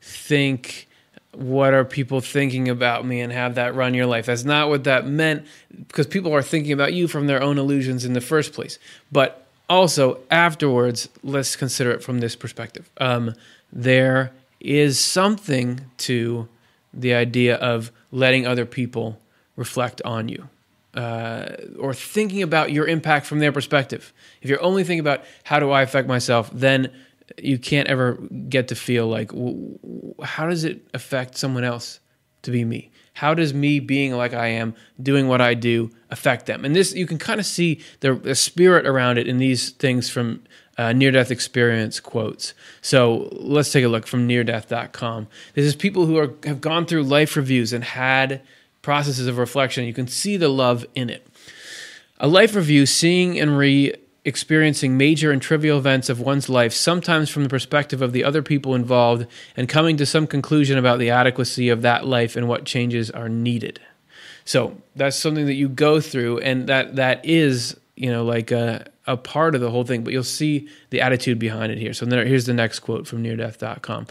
think, what are people thinking about me, and have that run your life. That's not what that meant, because people are thinking about you from their own illusions in the first place. But also, afterwards, let's consider it from this perspective. There is something to the idea of letting other people reflect on you, or thinking about your impact from their perspective. If you're only thinking about how do I affect myself, then you can't ever get to feel like, how does it affect someone else to be me? How does me being like I am, doing what I do, affect them? And this, you can kind of see the spirit around it in these things from near-death experience quotes. So let's take a look from neardeath.com. This is people who have gone through life reviews and had processes of reflection, you can see the love in it. A life review, seeing and re-experiencing major and trivial events of one's life, sometimes from the perspective of the other people involved, and coming to some conclusion about the adequacy of that life and what changes are needed. So that's something that you go through, and that is, you know, like a part of the whole thing, but you'll see the attitude behind it here. So here's the next quote from neardeath.com.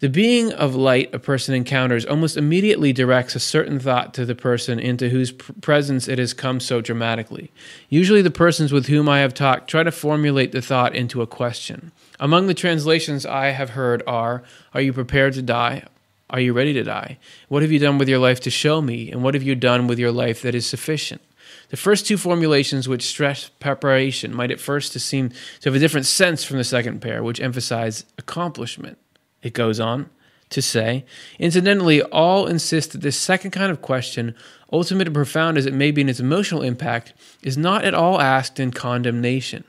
The being of light a person encounters almost immediately directs a certain thought to the person into whose presence it has come so dramatically. Usually the persons with whom I have talked try to formulate the thought into a question. Among the translations I have heard are you prepared to die? Are you ready to die? What have you done with your life to show me? And what have you done with your life that is sufficient? The first two formulations, which stress preparation, might at first seem to have a different sense from the second pair, which emphasize accomplishment. It goes on to say, incidentally, all insist that this second kind of question, ultimate and profound as it may be in its emotional impact, is not at all asked in condemnation.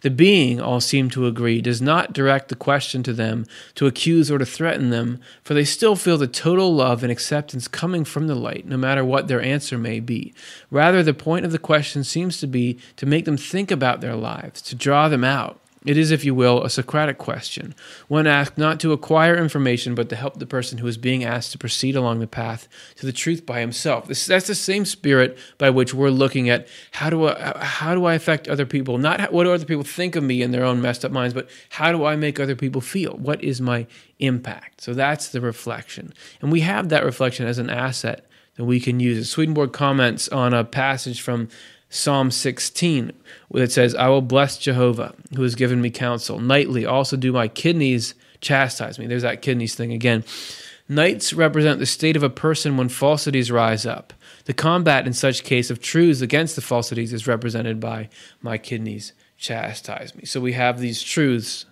The being, all seem to agree, does not direct the question to them to accuse or to threaten them, for they still feel the total love and acceptance coming from the light, no matter what their answer may be. Rather, the point of the question seems to be to make them think about their lives, to draw them out. It is, if you will, a Socratic question, one asked not to acquire information, but to help the person who is being asked to proceed along the path to the truth by himself. That's the same spirit by which we're looking at how do I affect other people? Not what do other people think of me in their own messed up minds, but how do I make other people feel? What is my impact? So that's the reflection. And we have that reflection as an asset that we can use. Swedenborg comments on a passage from Psalm 16, where it says, I will bless Jehovah, who has given me counsel. Nightly also do my kidneys chastise me. There's that kidneys thing again. Nights represent the state of a person when falsities rise up. The combat in such case of truths against the falsities is represented by my kidneys chastise me. So we have these truths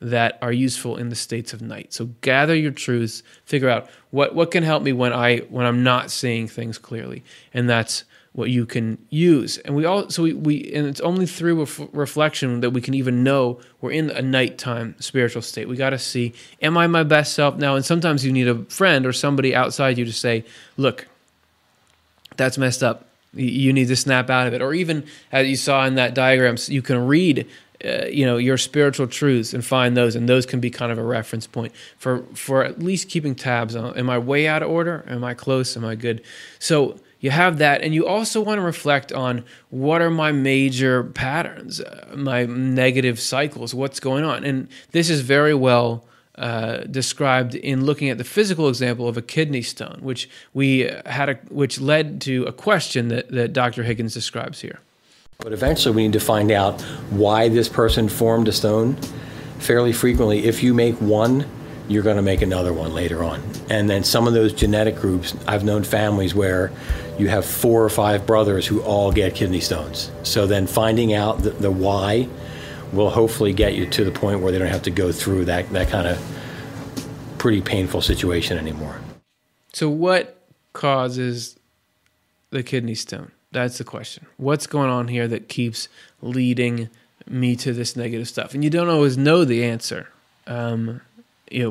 that are useful in the states of night. So gather your truths, figure out what can help me when I'm not seeing things clearly. And that's what you can use, and and it's only through reflection that we can even know we're in a nighttime spiritual state. We got to see, am I my best self now? And sometimes you need a friend or somebody outside you to say, look, that's messed up. You need to snap out of it. Or even as you saw in that diagram, you can read, your spiritual truths and find those, and those can be kind of a reference point for at least keeping tabs on. Am I way out of order? Am I close? Am I good? So you have that, and you also want to reflect on what are my major patterns, my negative cycles, what's going on. And this is very well described in looking at the physical example of a kidney stone, which which led to a question that Dr. Higgins describes here. But eventually we need to find out why this person formed a stone. Fairly frequently, if you make one, you're going to make another one later on. And then some of those genetic groups, I've known families where you have 4 or 5 brothers who all get kidney stones. So then finding out the why will hopefully get you to the point where they don't have to go through that kind of pretty painful situation anymore. So what causes the kidney stone? That's the question. What's going on here that keeps leading me to this negative stuff? And you don't always know the answer.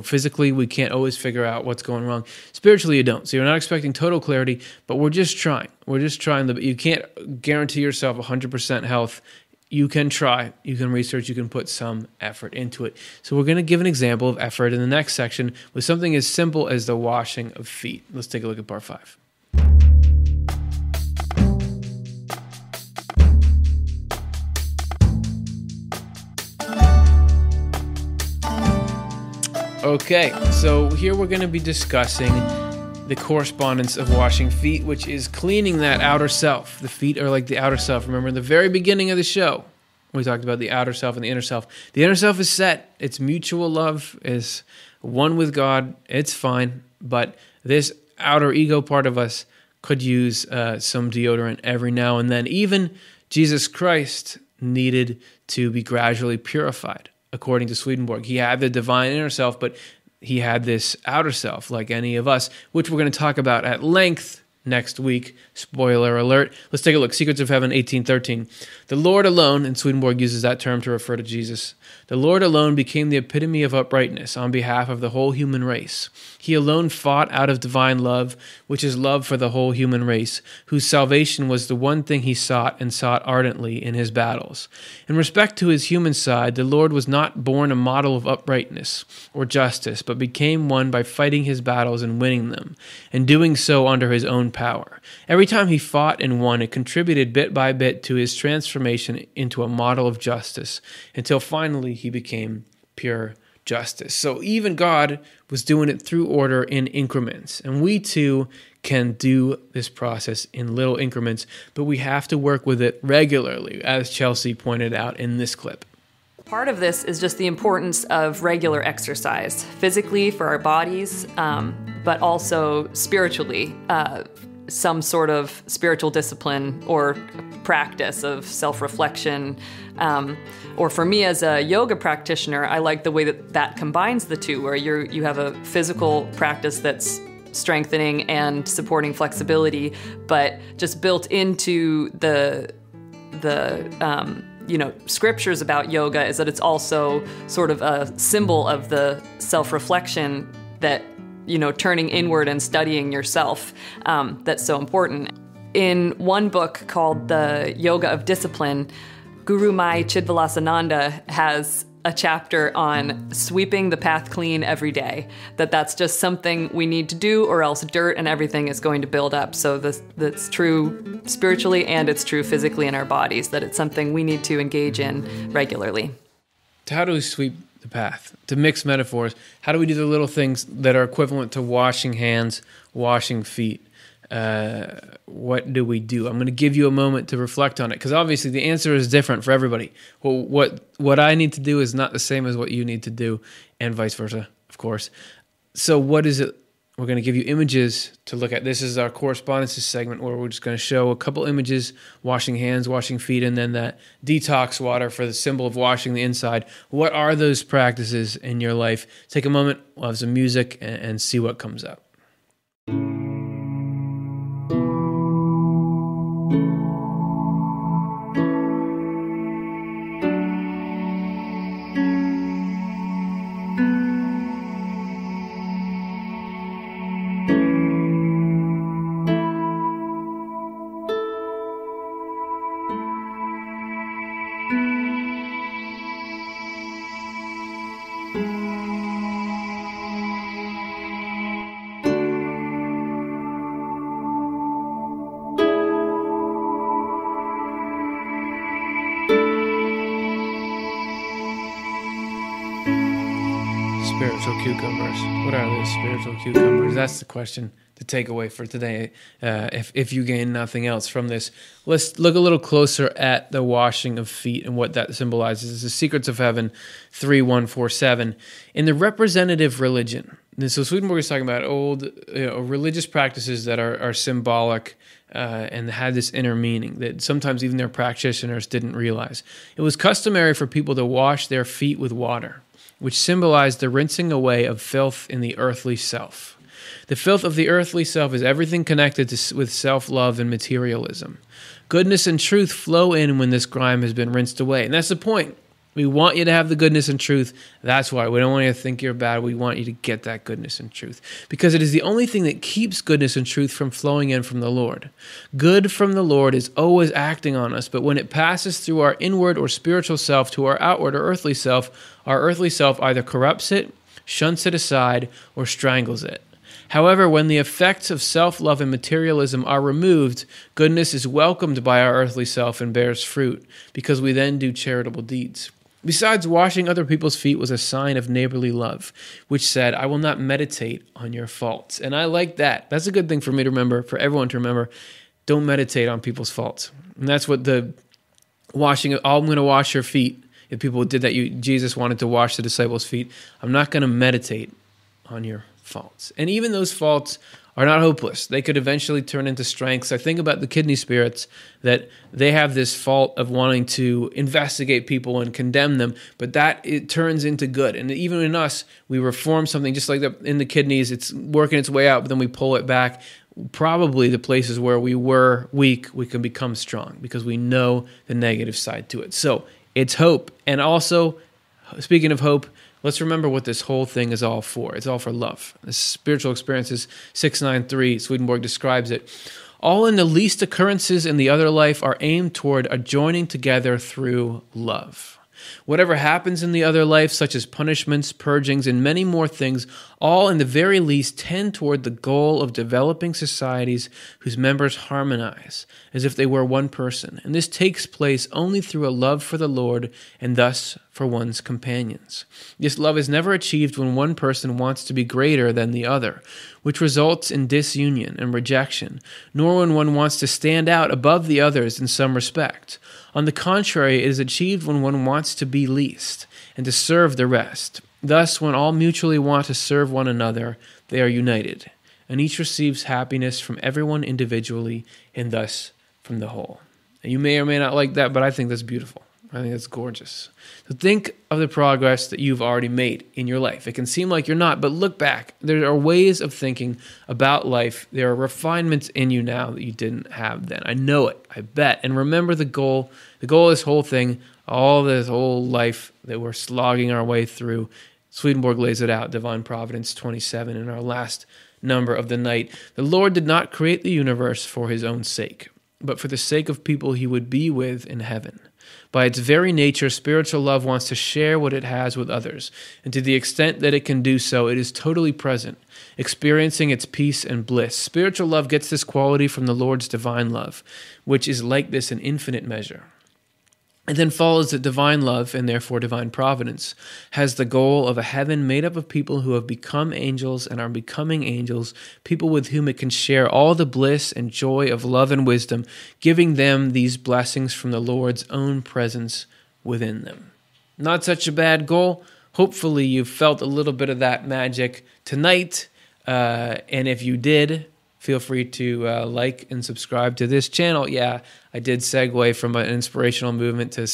Physically, we can't always figure out what's going wrong. Spiritually, you don't. So you're not expecting total clarity, but we're just trying. We're just trying. You can't guarantee yourself 100% health. You can try. You can research. You can put some effort into it. So we're going to give an example of effort in the next section with something as simple as the washing of feet. Let's take a look at part 5. Okay, so here we're going to be discussing the correspondence of washing feet, which is cleaning that outer self. The feet are like the outer self. Remember, in the very beginning of the show, we talked about the outer self and the inner self. The inner self is set. It's mutual love, is one with God. It's fine, but this outer ego part of us could use some deodorant every now and then. Even Jesus Christ needed to be gradually purified. According to Swedenborg, he had the divine inner self, but he had this outer self, like any of us, which we're going to talk about at length next week. Spoiler alert. Let's take a look. Secrets of Heaven, 1813. The Lord alone, and Swedenborg uses that term to refer to Jesus, the Lord alone became the epitome of uprightness on behalf of the whole human race. He alone fought out of divine love, which is love for the whole human race, whose salvation was the one thing he sought and sought ardently in his battles. In respect to his human side, the Lord was not born a model of uprightness or justice, but became one by fighting his battles and winning them, and doing so under his own power. Every time he fought and won, it contributed bit by bit to his transformation into a model of justice, until finally he became pure justice. So even God was doing it through order in increments, and we too can do this process in little increments, but we have to work with it regularly, as Chelsea pointed out in this clip. Part of this is just the importance of regular exercise, physically for our bodies, but also spiritually, some sort of spiritual discipline or practice of self-reflection. Or for me as a yoga practitioner, I like the way that that combines the two, where you have a physical practice that's strengthening and supporting flexibility, but just built into the scriptures about yoga is that it's also sort of a symbol of the self-reflection that, turning inward and studying yourself, that's so important. In one book called The Yoga of Discipline, Guru Mai Chidvalasananda has a chapter on sweeping the path clean every day, that's just something we need to do, or else dirt and everything is going to build up. So that's true spiritually and it's true physically in our bodies, that it's something we need to engage in regularly. How do we sweep the path? To mix metaphors, how do we do the little things that are equivalent to washing hands, washing feet? What do we do? I'm going to give you a moment to reflect on it, because obviously the answer is different for everybody. Well, what I need to do is not the same as what you need to do, and vice versa, of course. So what is it? We're going to give you images to look at. This is our correspondences segment, where we're just going to show a couple images: washing hands, washing feet, and then that detox water for the symbol of washing the inside. What are those practices in your life? Take a moment, we'll have some music, and see what comes up. Spiritual cucumbers. What are those spiritual cucumbers? That's the question to take away for today. If you gain nothing else from this, let's look a little closer at the washing of feet and what that symbolizes. This is Secrets of Heaven 3147. In the representative religion, and so Swedenborg is talking about old religious practices that are symbolic and had this inner meaning that sometimes even their practitioners didn't realize. It was customary for people to wash their feet with water, which symbolized the rinsing away of filth in the earthly self. The filth of the earthly self is everything connected with self-love and materialism. Goodness and truth flow in when this grime has been rinsed away. And that's the point. We want you to have the goodness and truth. That's why we don't want you to think you're bad. We want you to get that goodness and truth, because it is the only thing that keeps goodness and truth from flowing in from the Lord. Good from the Lord is always acting on us, but when it passes through our inward or spiritual self to our outward or earthly self, our earthly self either corrupts it, shunts it aside, or strangles it. However, when the effects of self-love and materialism are removed, goodness is welcomed by our earthly self and bears fruit, because we then do charitable deeds. Besides, washing other people's feet was a sign of neighborly love, which said, I will not meditate on your faults. And I like that. That's a good thing for me to remember, for everyone to remember. Don't meditate on people's faults. And that's what the washing, I'm going to wash your feet. If people did that, Jesus wanted to wash the disciples' feet. I'm not going to meditate on your faults. And even those faults are not hopeless. They could eventually turn into strengths. I think about the kidney spirits, that they have this fault of wanting to investigate people and condemn them, but that it turns into good. And even in us, we reform something, just like in the kidneys, it's working its way out, but then we pull it back. probably the places where we were weak, we can become strong because we know the negative side to it. So it's hope. And also, speaking of hope, let's remember what this whole thing is all for. It's all for love. The Spiritual Experiences 693, Swedenborg describes it. All in the least occurrences in the other life are aimed toward a joining together through love. Whatever happens in the other life, such as punishments, purgings, and many more things, all in the very least tend toward the goal of developing societies whose members harmonize, as if they were one person, and this takes place only through a love for the Lord and thus for one's companions. This love is never achieved when one person wants to be greater than the other, which results in disunion and rejection, nor when one wants to stand out above the others in some respect. On the contrary, it is achieved when one wants to be least and to serve the rest. Thus, when all mutually want to serve one another, they are united, and each receives happiness from everyone individually and thus from the whole. And you may or may not like that, but I think that's beautiful. I think that's gorgeous. So think of the progress that you've already made in your life. It can seem like you're not, but look back. There are ways of thinking about life. There are refinements in you now that you didn't have then. I know it. I bet. And remember the goal. The goal of this whole thing, all this whole life that we're slogging our way through. Swedenborg lays it out, Divine Providence 27, in our last number of the night. The Lord did not create the universe for his own sake, but for the sake of people he would be with in heaven. By its very nature, spiritual love wants to share what it has with others, and to the extent that it can do so, it is totally present, experiencing its peace and bliss. Spiritual love gets this quality from the Lord's divine love, which is like this in infinite measure. It then follows that divine love, and therefore divine providence, has the goal of a heaven made up of people who have become angels and are becoming angels, people with whom it can share all the bliss and joy of love and wisdom, giving them these blessings from the Lord's own presence within them. Not such a bad goal. Hopefully you felt a little bit of that magic tonight, and if you did, feel free to like and subscribe to this channel. Yeah, I did segue from an inspirational movement to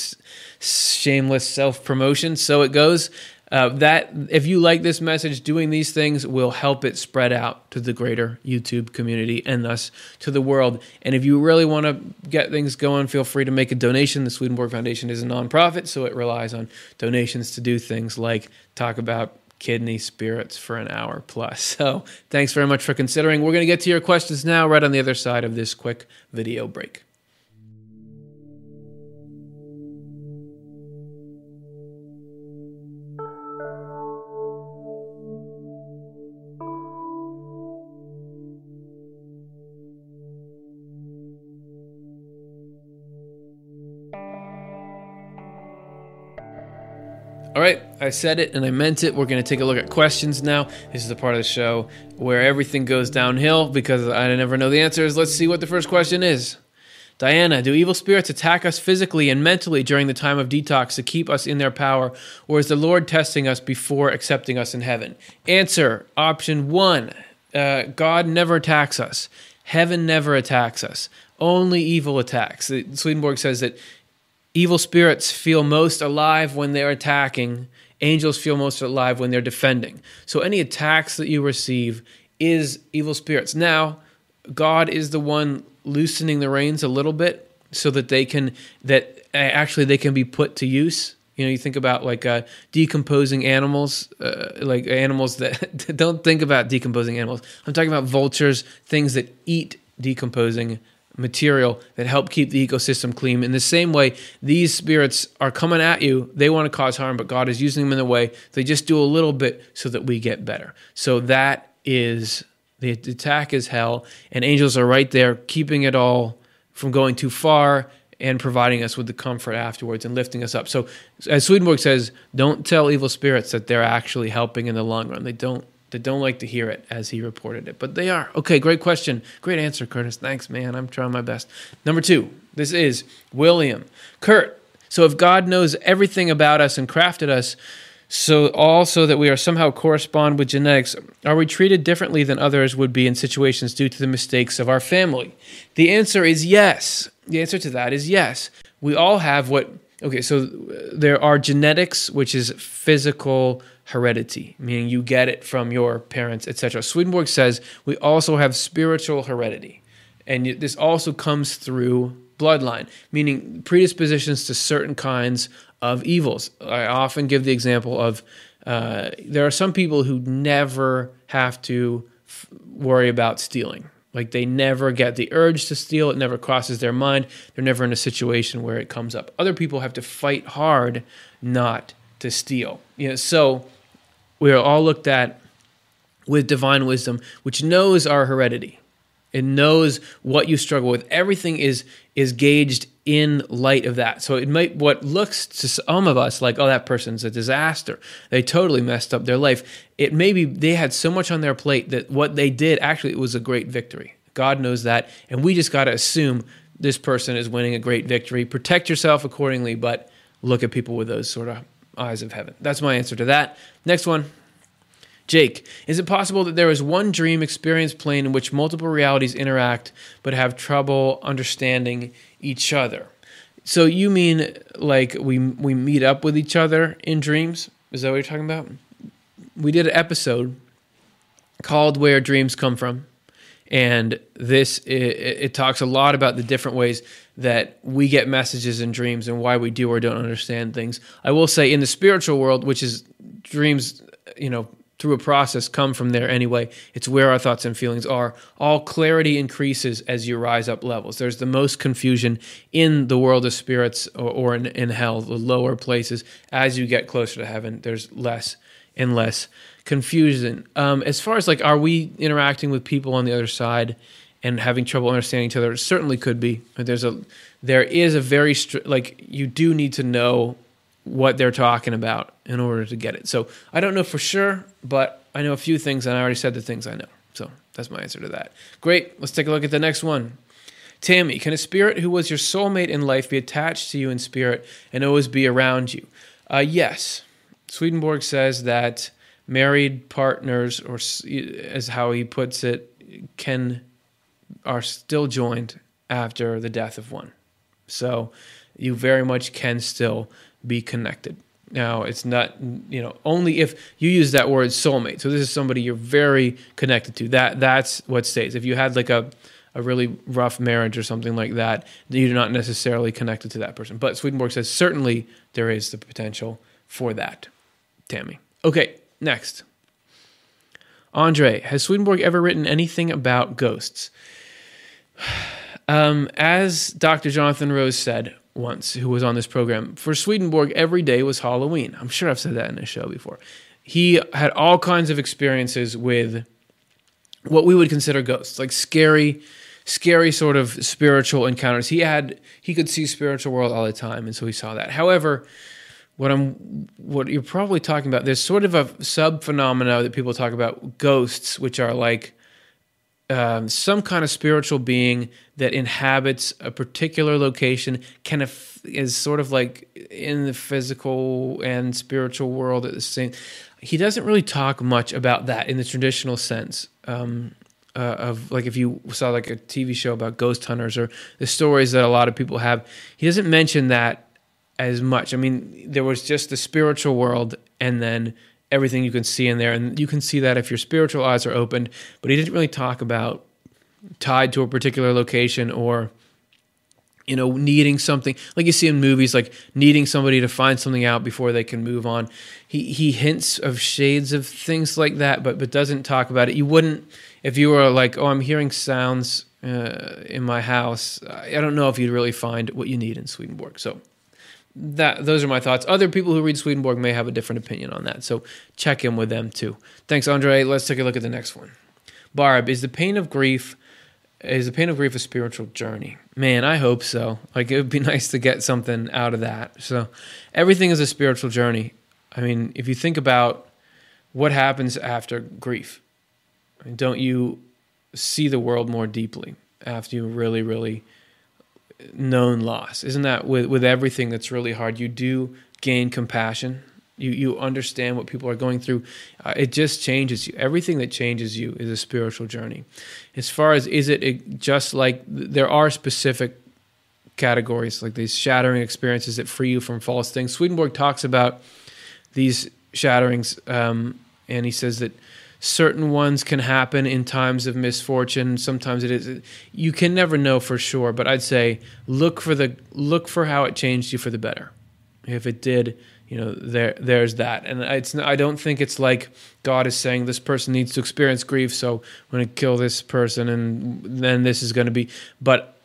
shameless self-promotion, so it goes. That if you like this message, doing these things will help it spread out to the greater YouTube community and thus to the world. And if you really want to get things going, feel free to make a donation. The Swedenborg Foundation is a nonprofit, so it relies on donations to do things like talk about kidney spirits for an hour plus. So thanks very much for considering. We're going to get to your questions now right on the other side of this quick video break. All right, I said it and I meant it. We're going to take a look at questions now. This is the part of the show where everything goes downhill because I never know the answers. Let's see what the first question is. Diana, do evil spirits attack us physically and mentally during the time of detox to keep us in their power, or is the Lord testing us before accepting us in heaven? Answer, option one, God never attacks us. Heaven never attacks us. Only evil attacks. Swedenborg says that evil spirits feel most alive when they're attacking. Angels feel most alive when they're defending. So any attacks that you receive is evil spirits. Now, God is the one loosening the reins a little bit so that they can be put to use. You know, you think about like decomposing animals, like animals that don't think about decomposing animals. I'm talking about vultures, things that eat decomposing animals. Material that help keep the ecosystem clean. In the same way, these spirits are coming at you. They want to cause harm, but God is using them in the way. They just do a little bit so that we get better. So that is, the attack is hell, and angels are right there keeping it all from going too far and providing us with the comfort afterwards and lifting us up. So as Swedenborg says, don't tell evil spirits that they're actually helping in the long run. They don't like to hear it, as he reported it, but they are. Okay, great question. Great answer, Curtis. Thanks, man. I'm trying my best. Number two, this is William. Kurt, so if God knows everything about us and crafted us, so that we are somehow correspond with genetics, are we treated differently than others would be in situations due to the mistakes of our family? The answer is yes. The answer to that is yes. We all have what... Okay, so there are genetics, which is physical heredity, meaning you get it from your parents, etc. Swedenborg says we also have spiritual heredity, and this also comes through bloodline, meaning predispositions to certain kinds of evils. I often give the example of there are some people who never have to worry about stealing. Like, they never get the urge to steal. It never crosses their mind. They're never in a situation where it comes up. Other people have to fight hard not to steal. You know, so we are all looked at with divine wisdom, which knows our heredity. It knows what you struggle with. Everything is gauged in light of that. So it might, what looks to some of us like, oh, that person's a disaster, they totally messed up their life, it may be they had so much on their plate that what they did, actually, it was a great victory. God knows that, and we just got to assume this person is winning a great victory. Protect yourself accordingly, but look at people with those sort of eyes of heaven. That's my answer to that. Next one. Jake, is it possible that there is one dream experience plane in which multiple realities interact but have trouble understanding each other? So you mean like we meet up with each other in dreams? Is that what you're talking about? We did an episode called Where Dreams Come From, and this it talks a lot about the different ways that we get messages in dreams and why we do or don't understand things. I will say in the spiritual world, which is dreams, you know, through a process, come from there anyway. It's where our thoughts and feelings are. All clarity increases as you rise up levels. There's the most confusion in the world of spirits or in hell, the lower places. As you get closer to heaven, there's less and less confusion. As far as like, are we interacting with people on the other side and having trouble understanding each other? It certainly could be. There is a very, you do need to know what they're talking about in order to get it. So I don't know for sure, but I know a few things, and I already said the things I know. So that's my answer to that. Great. Let's take a look at the next one. Tammy, can a spirit who was your soulmate in life be attached to you in spirit and always be around you? Yes. Swedenborg says that married partners, or as how he puts it, are still joined after the death of one. So you very much can still be connected. Now, it's not, only if you use that word soulmate. So this is somebody you're very connected to. That's what stays. If you had like a really rough marriage or something like that, you're not necessarily connected to that person. But Swedenborg says certainly there is the potential for that, Tammy. Okay, next. Andre, has Swedenborg ever written anything about ghosts? As Dr. Jonathan Rose said once, who was on this program, for Swedenborg, every day was Halloween. I'm sure I've said that in a show before. He had all kinds of experiences with what we would consider ghosts, like scary sort of spiritual encounters. He could see spiritual world all the time, and so he saw that. However, what you're probably talking about, there's sort of a sub-phenomena that people talk about, ghosts, which are like some kind of spiritual being that inhabits a particular location, is sort of like in the physical and spiritual world at the same. He doesn't really talk much about that in the traditional sense of like if you saw like a TV show about ghost hunters or the stories that a lot of people have. He doesn't mention that as much. I mean, there was just the spiritual world and then everything you can see in there, and you can see that if your spiritual eyes are opened, but he didn't really talk about tied to a particular location or, needing something. Like you see in movies, like needing somebody to find something out before they can move on. He hints of shades of things like that, but doesn't talk about it. You wouldn't, if you were like, oh, I'm hearing sounds in my house, I don't know if you'd really find what you need in Swedenborg, so those are my thoughts. Other people who read Swedenborg may have a different opinion on that, so check in with them too. Thanks, Andre. Let's take a look at the next one. Barb, is the pain of grief a spiritual journey? Man, I hope so. Like, it would be nice to get something out of that. So everything is a spiritual journey. I mean, if you think about what happens after grief, don't you see the world more deeply after you really, really known loss? Isn't that with everything that's really hard? You do gain compassion. You understand what people are going through. It just changes you. Everything that changes you is a spiritual journey. As far as just like there are specific categories, like these shattering experiences that free you from false things. Swedenborg talks about these shatterings, and he says that certain ones can happen in times of misfortune. Sometimes it is, you can never know for sure, but I'd say look for how it changed you for the better. If it did, there's that. And I don't think it's like God is saying this person needs to experience grief, so I'm going to kill this person and then this is going to be, but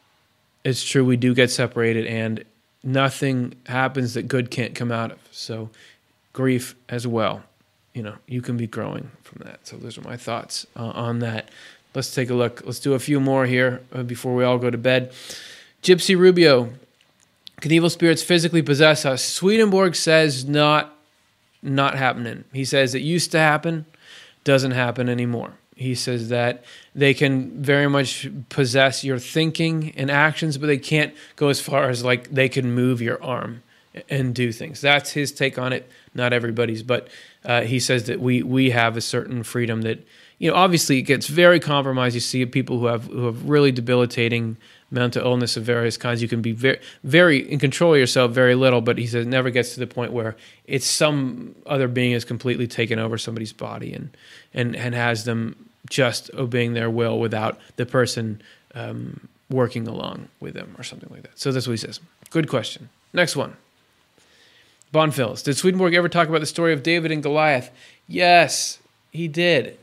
it's true, we do get separated and nothing happens that good can't come out of. So grief as well. You can be growing from that. So those are my thoughts on that. Let's take a look. Let's do a few more here before we all go to bed. Gypsy Rubio, can evil spirits physically possess us? Swedenborg says not happening. He says it used to happen, doesn't happen anymore. He says that they can very much possess your thinking and actions, but they can't go as far as like they can move your arm and do things. That's his take on it, not everybody's, but he says that we have a certain freedom that, obviously it gets very compromised. You see people who have really debilitating mental illness of various kinds. You can be very, very in control of yourself, very little, but he says it never gets to the point where it's some other being has completely taken over somebody's body and has them just obeying their will without the person working along with them or something like that. So that's what he says. Good question. Next one. Bonfils, did Swedenborg ever talk about the story of David and Goliath? Yes, he did.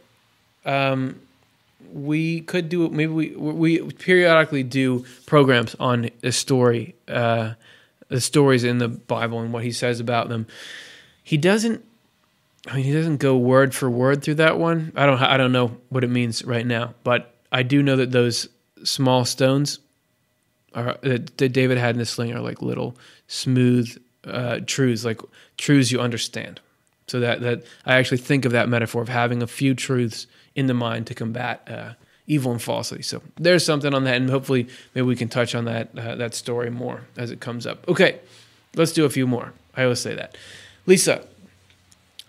We could do it. Maybe we periodically do programs on a story, the stories in the Bible and what he says about them. He doesn't go word for word through that one. I don't know what it means right now, but I do know that those small stones that David had in the sling are like little smooth truths, like truths you understand. So that I actually think of that metaphor of having a few truths in the mind to combat evil and falsity. So there's something on that, and hopefully maybe we can touch on that story more as it comes up. Okay, let's do a few more. I always say that. Lisa,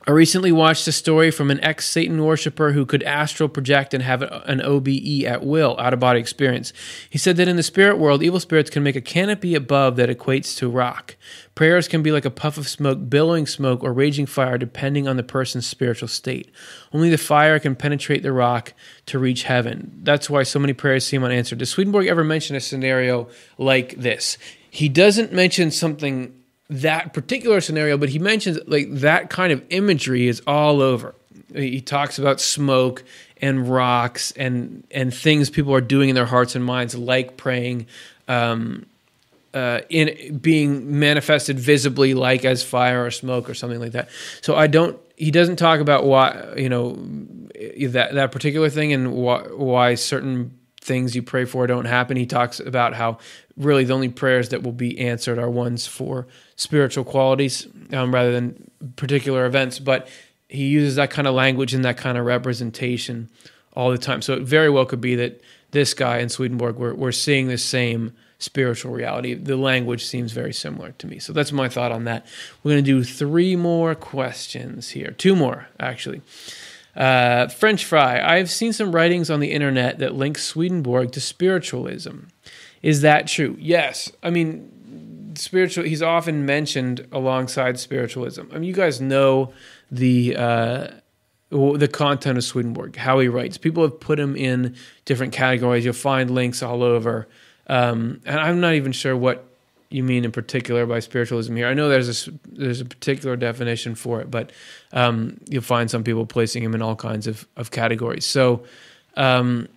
I recently watched a story from an ex-Satan worshiper who could astral project and have an OBE at will, out-of-body experience. He said that in the spirit world, evil spirits can make a canopy above that equates to rock. Prayers can be like a puff of smoke, billowing smoke, or raging fire, depending on the person's spiritual state. Only the fire can penetrate the rock to reach heaven. That's why so many prayers seem unanswered. Does Swedenborg ever mention a scenario like this? He doesn't mention something, that particular scenario, but he mentions like that kind of imagery is all over. He talks about smoke and rocks and things people are doing in their hearts and minds, like praying, in being manifested visibly, like as fire or smoke or something like that. So he doesn't talk about why that particular thing and why certain things you pray for don't happen. He talks about how really the only prayers that will be answered are ones for spiritual qualities rather than particular events, but he uses that kind of language and that kind of representation all the time. So it very well could be that this guy in Swedenborg, we're seeing the same spiritual reality. The language seems very similar to me. So that's my thought on that. We're going to do three more questions here. Two more, actually. French Fry, I've seen some writings on the internet that link Swedenborg to spiritualism. Is that true? Yes. I mean, he's often mentioned alongside spiritualism. I mean, you guys know the content of Swedenborg, how he writes. People have put him in different categories. You'll find links all over. And I'm not even sure what you mean in particular by spiritualism here. I know there's a particular definition for it, but you'll find some people placing him in all kinds of categories. So I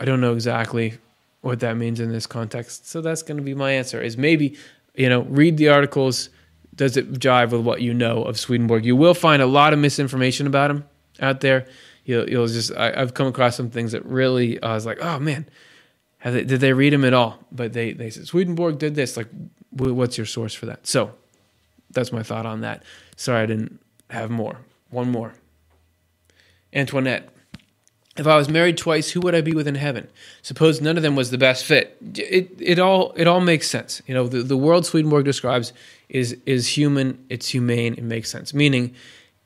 don't know exactly what that means in this context. So that's going to be my answer, is maybe, read the articles. Does it jive with what you know of Swedenborg? You will find a lot of misinformation about him out there. You'll just, I've come across some things that really, I was like, oh man, did they read him at all? But they said, Swedenborg did this. Like, what's your source for that? So that's my thought on that. Sorry, I didn't have more. One more. Antoinette. If I was married twice, who would I be with in heaven? Suppose none of them was the best fit. It all makes sense. The world Swedenborg describes is human, it's humane, it makes sense. Meaning,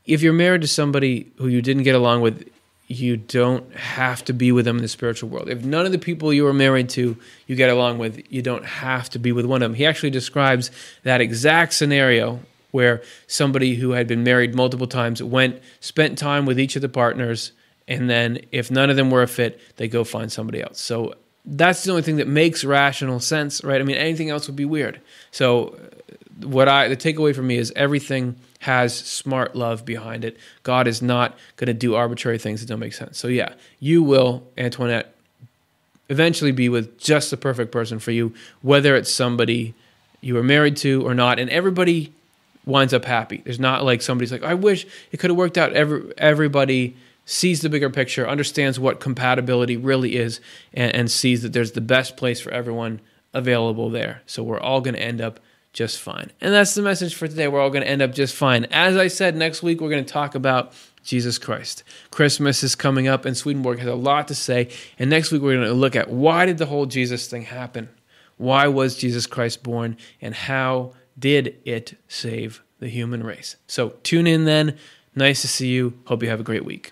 if you're married to somebody who you didn't get along with, you don't have to be with them in the spiritual world. If none of the people you were married to you get along with, you don't have to be with one of them. He actually describes that exact scenario where somebody who had been married multiple times went, spent time with each of the partners, and then if none of them were a fit, they go find somebody else. So that's the only thing that makes rational sense, right? I mean, anything else would be weird. So the takeaway for me is everything has smart love behind it. God is not going to do arbitrary things that don't make sense. So yeah, you will, Antoinette, eventually be with just the perfect person for you, whether it's somebody you were married to or not. And everybody winds up happy. There's not like somebody's like, I wish it could have worked out. Everybody sees the bigger picture, understands what compatibility really is, and sees that there's the best place for everyone available there. So we're all going to end up just fine. And that's the message for today. We're all going to end up just fine. As I said, next week we're going to talk about Jesus Christ. Christmas is coming up, and Swedenborg has a lot to say. And next week we're going to look at why did the whole Jesus thing happen? Why was Jesus Christ born? And how did it save the human race? So tune in then. Nice to see you. Hope you have a great week.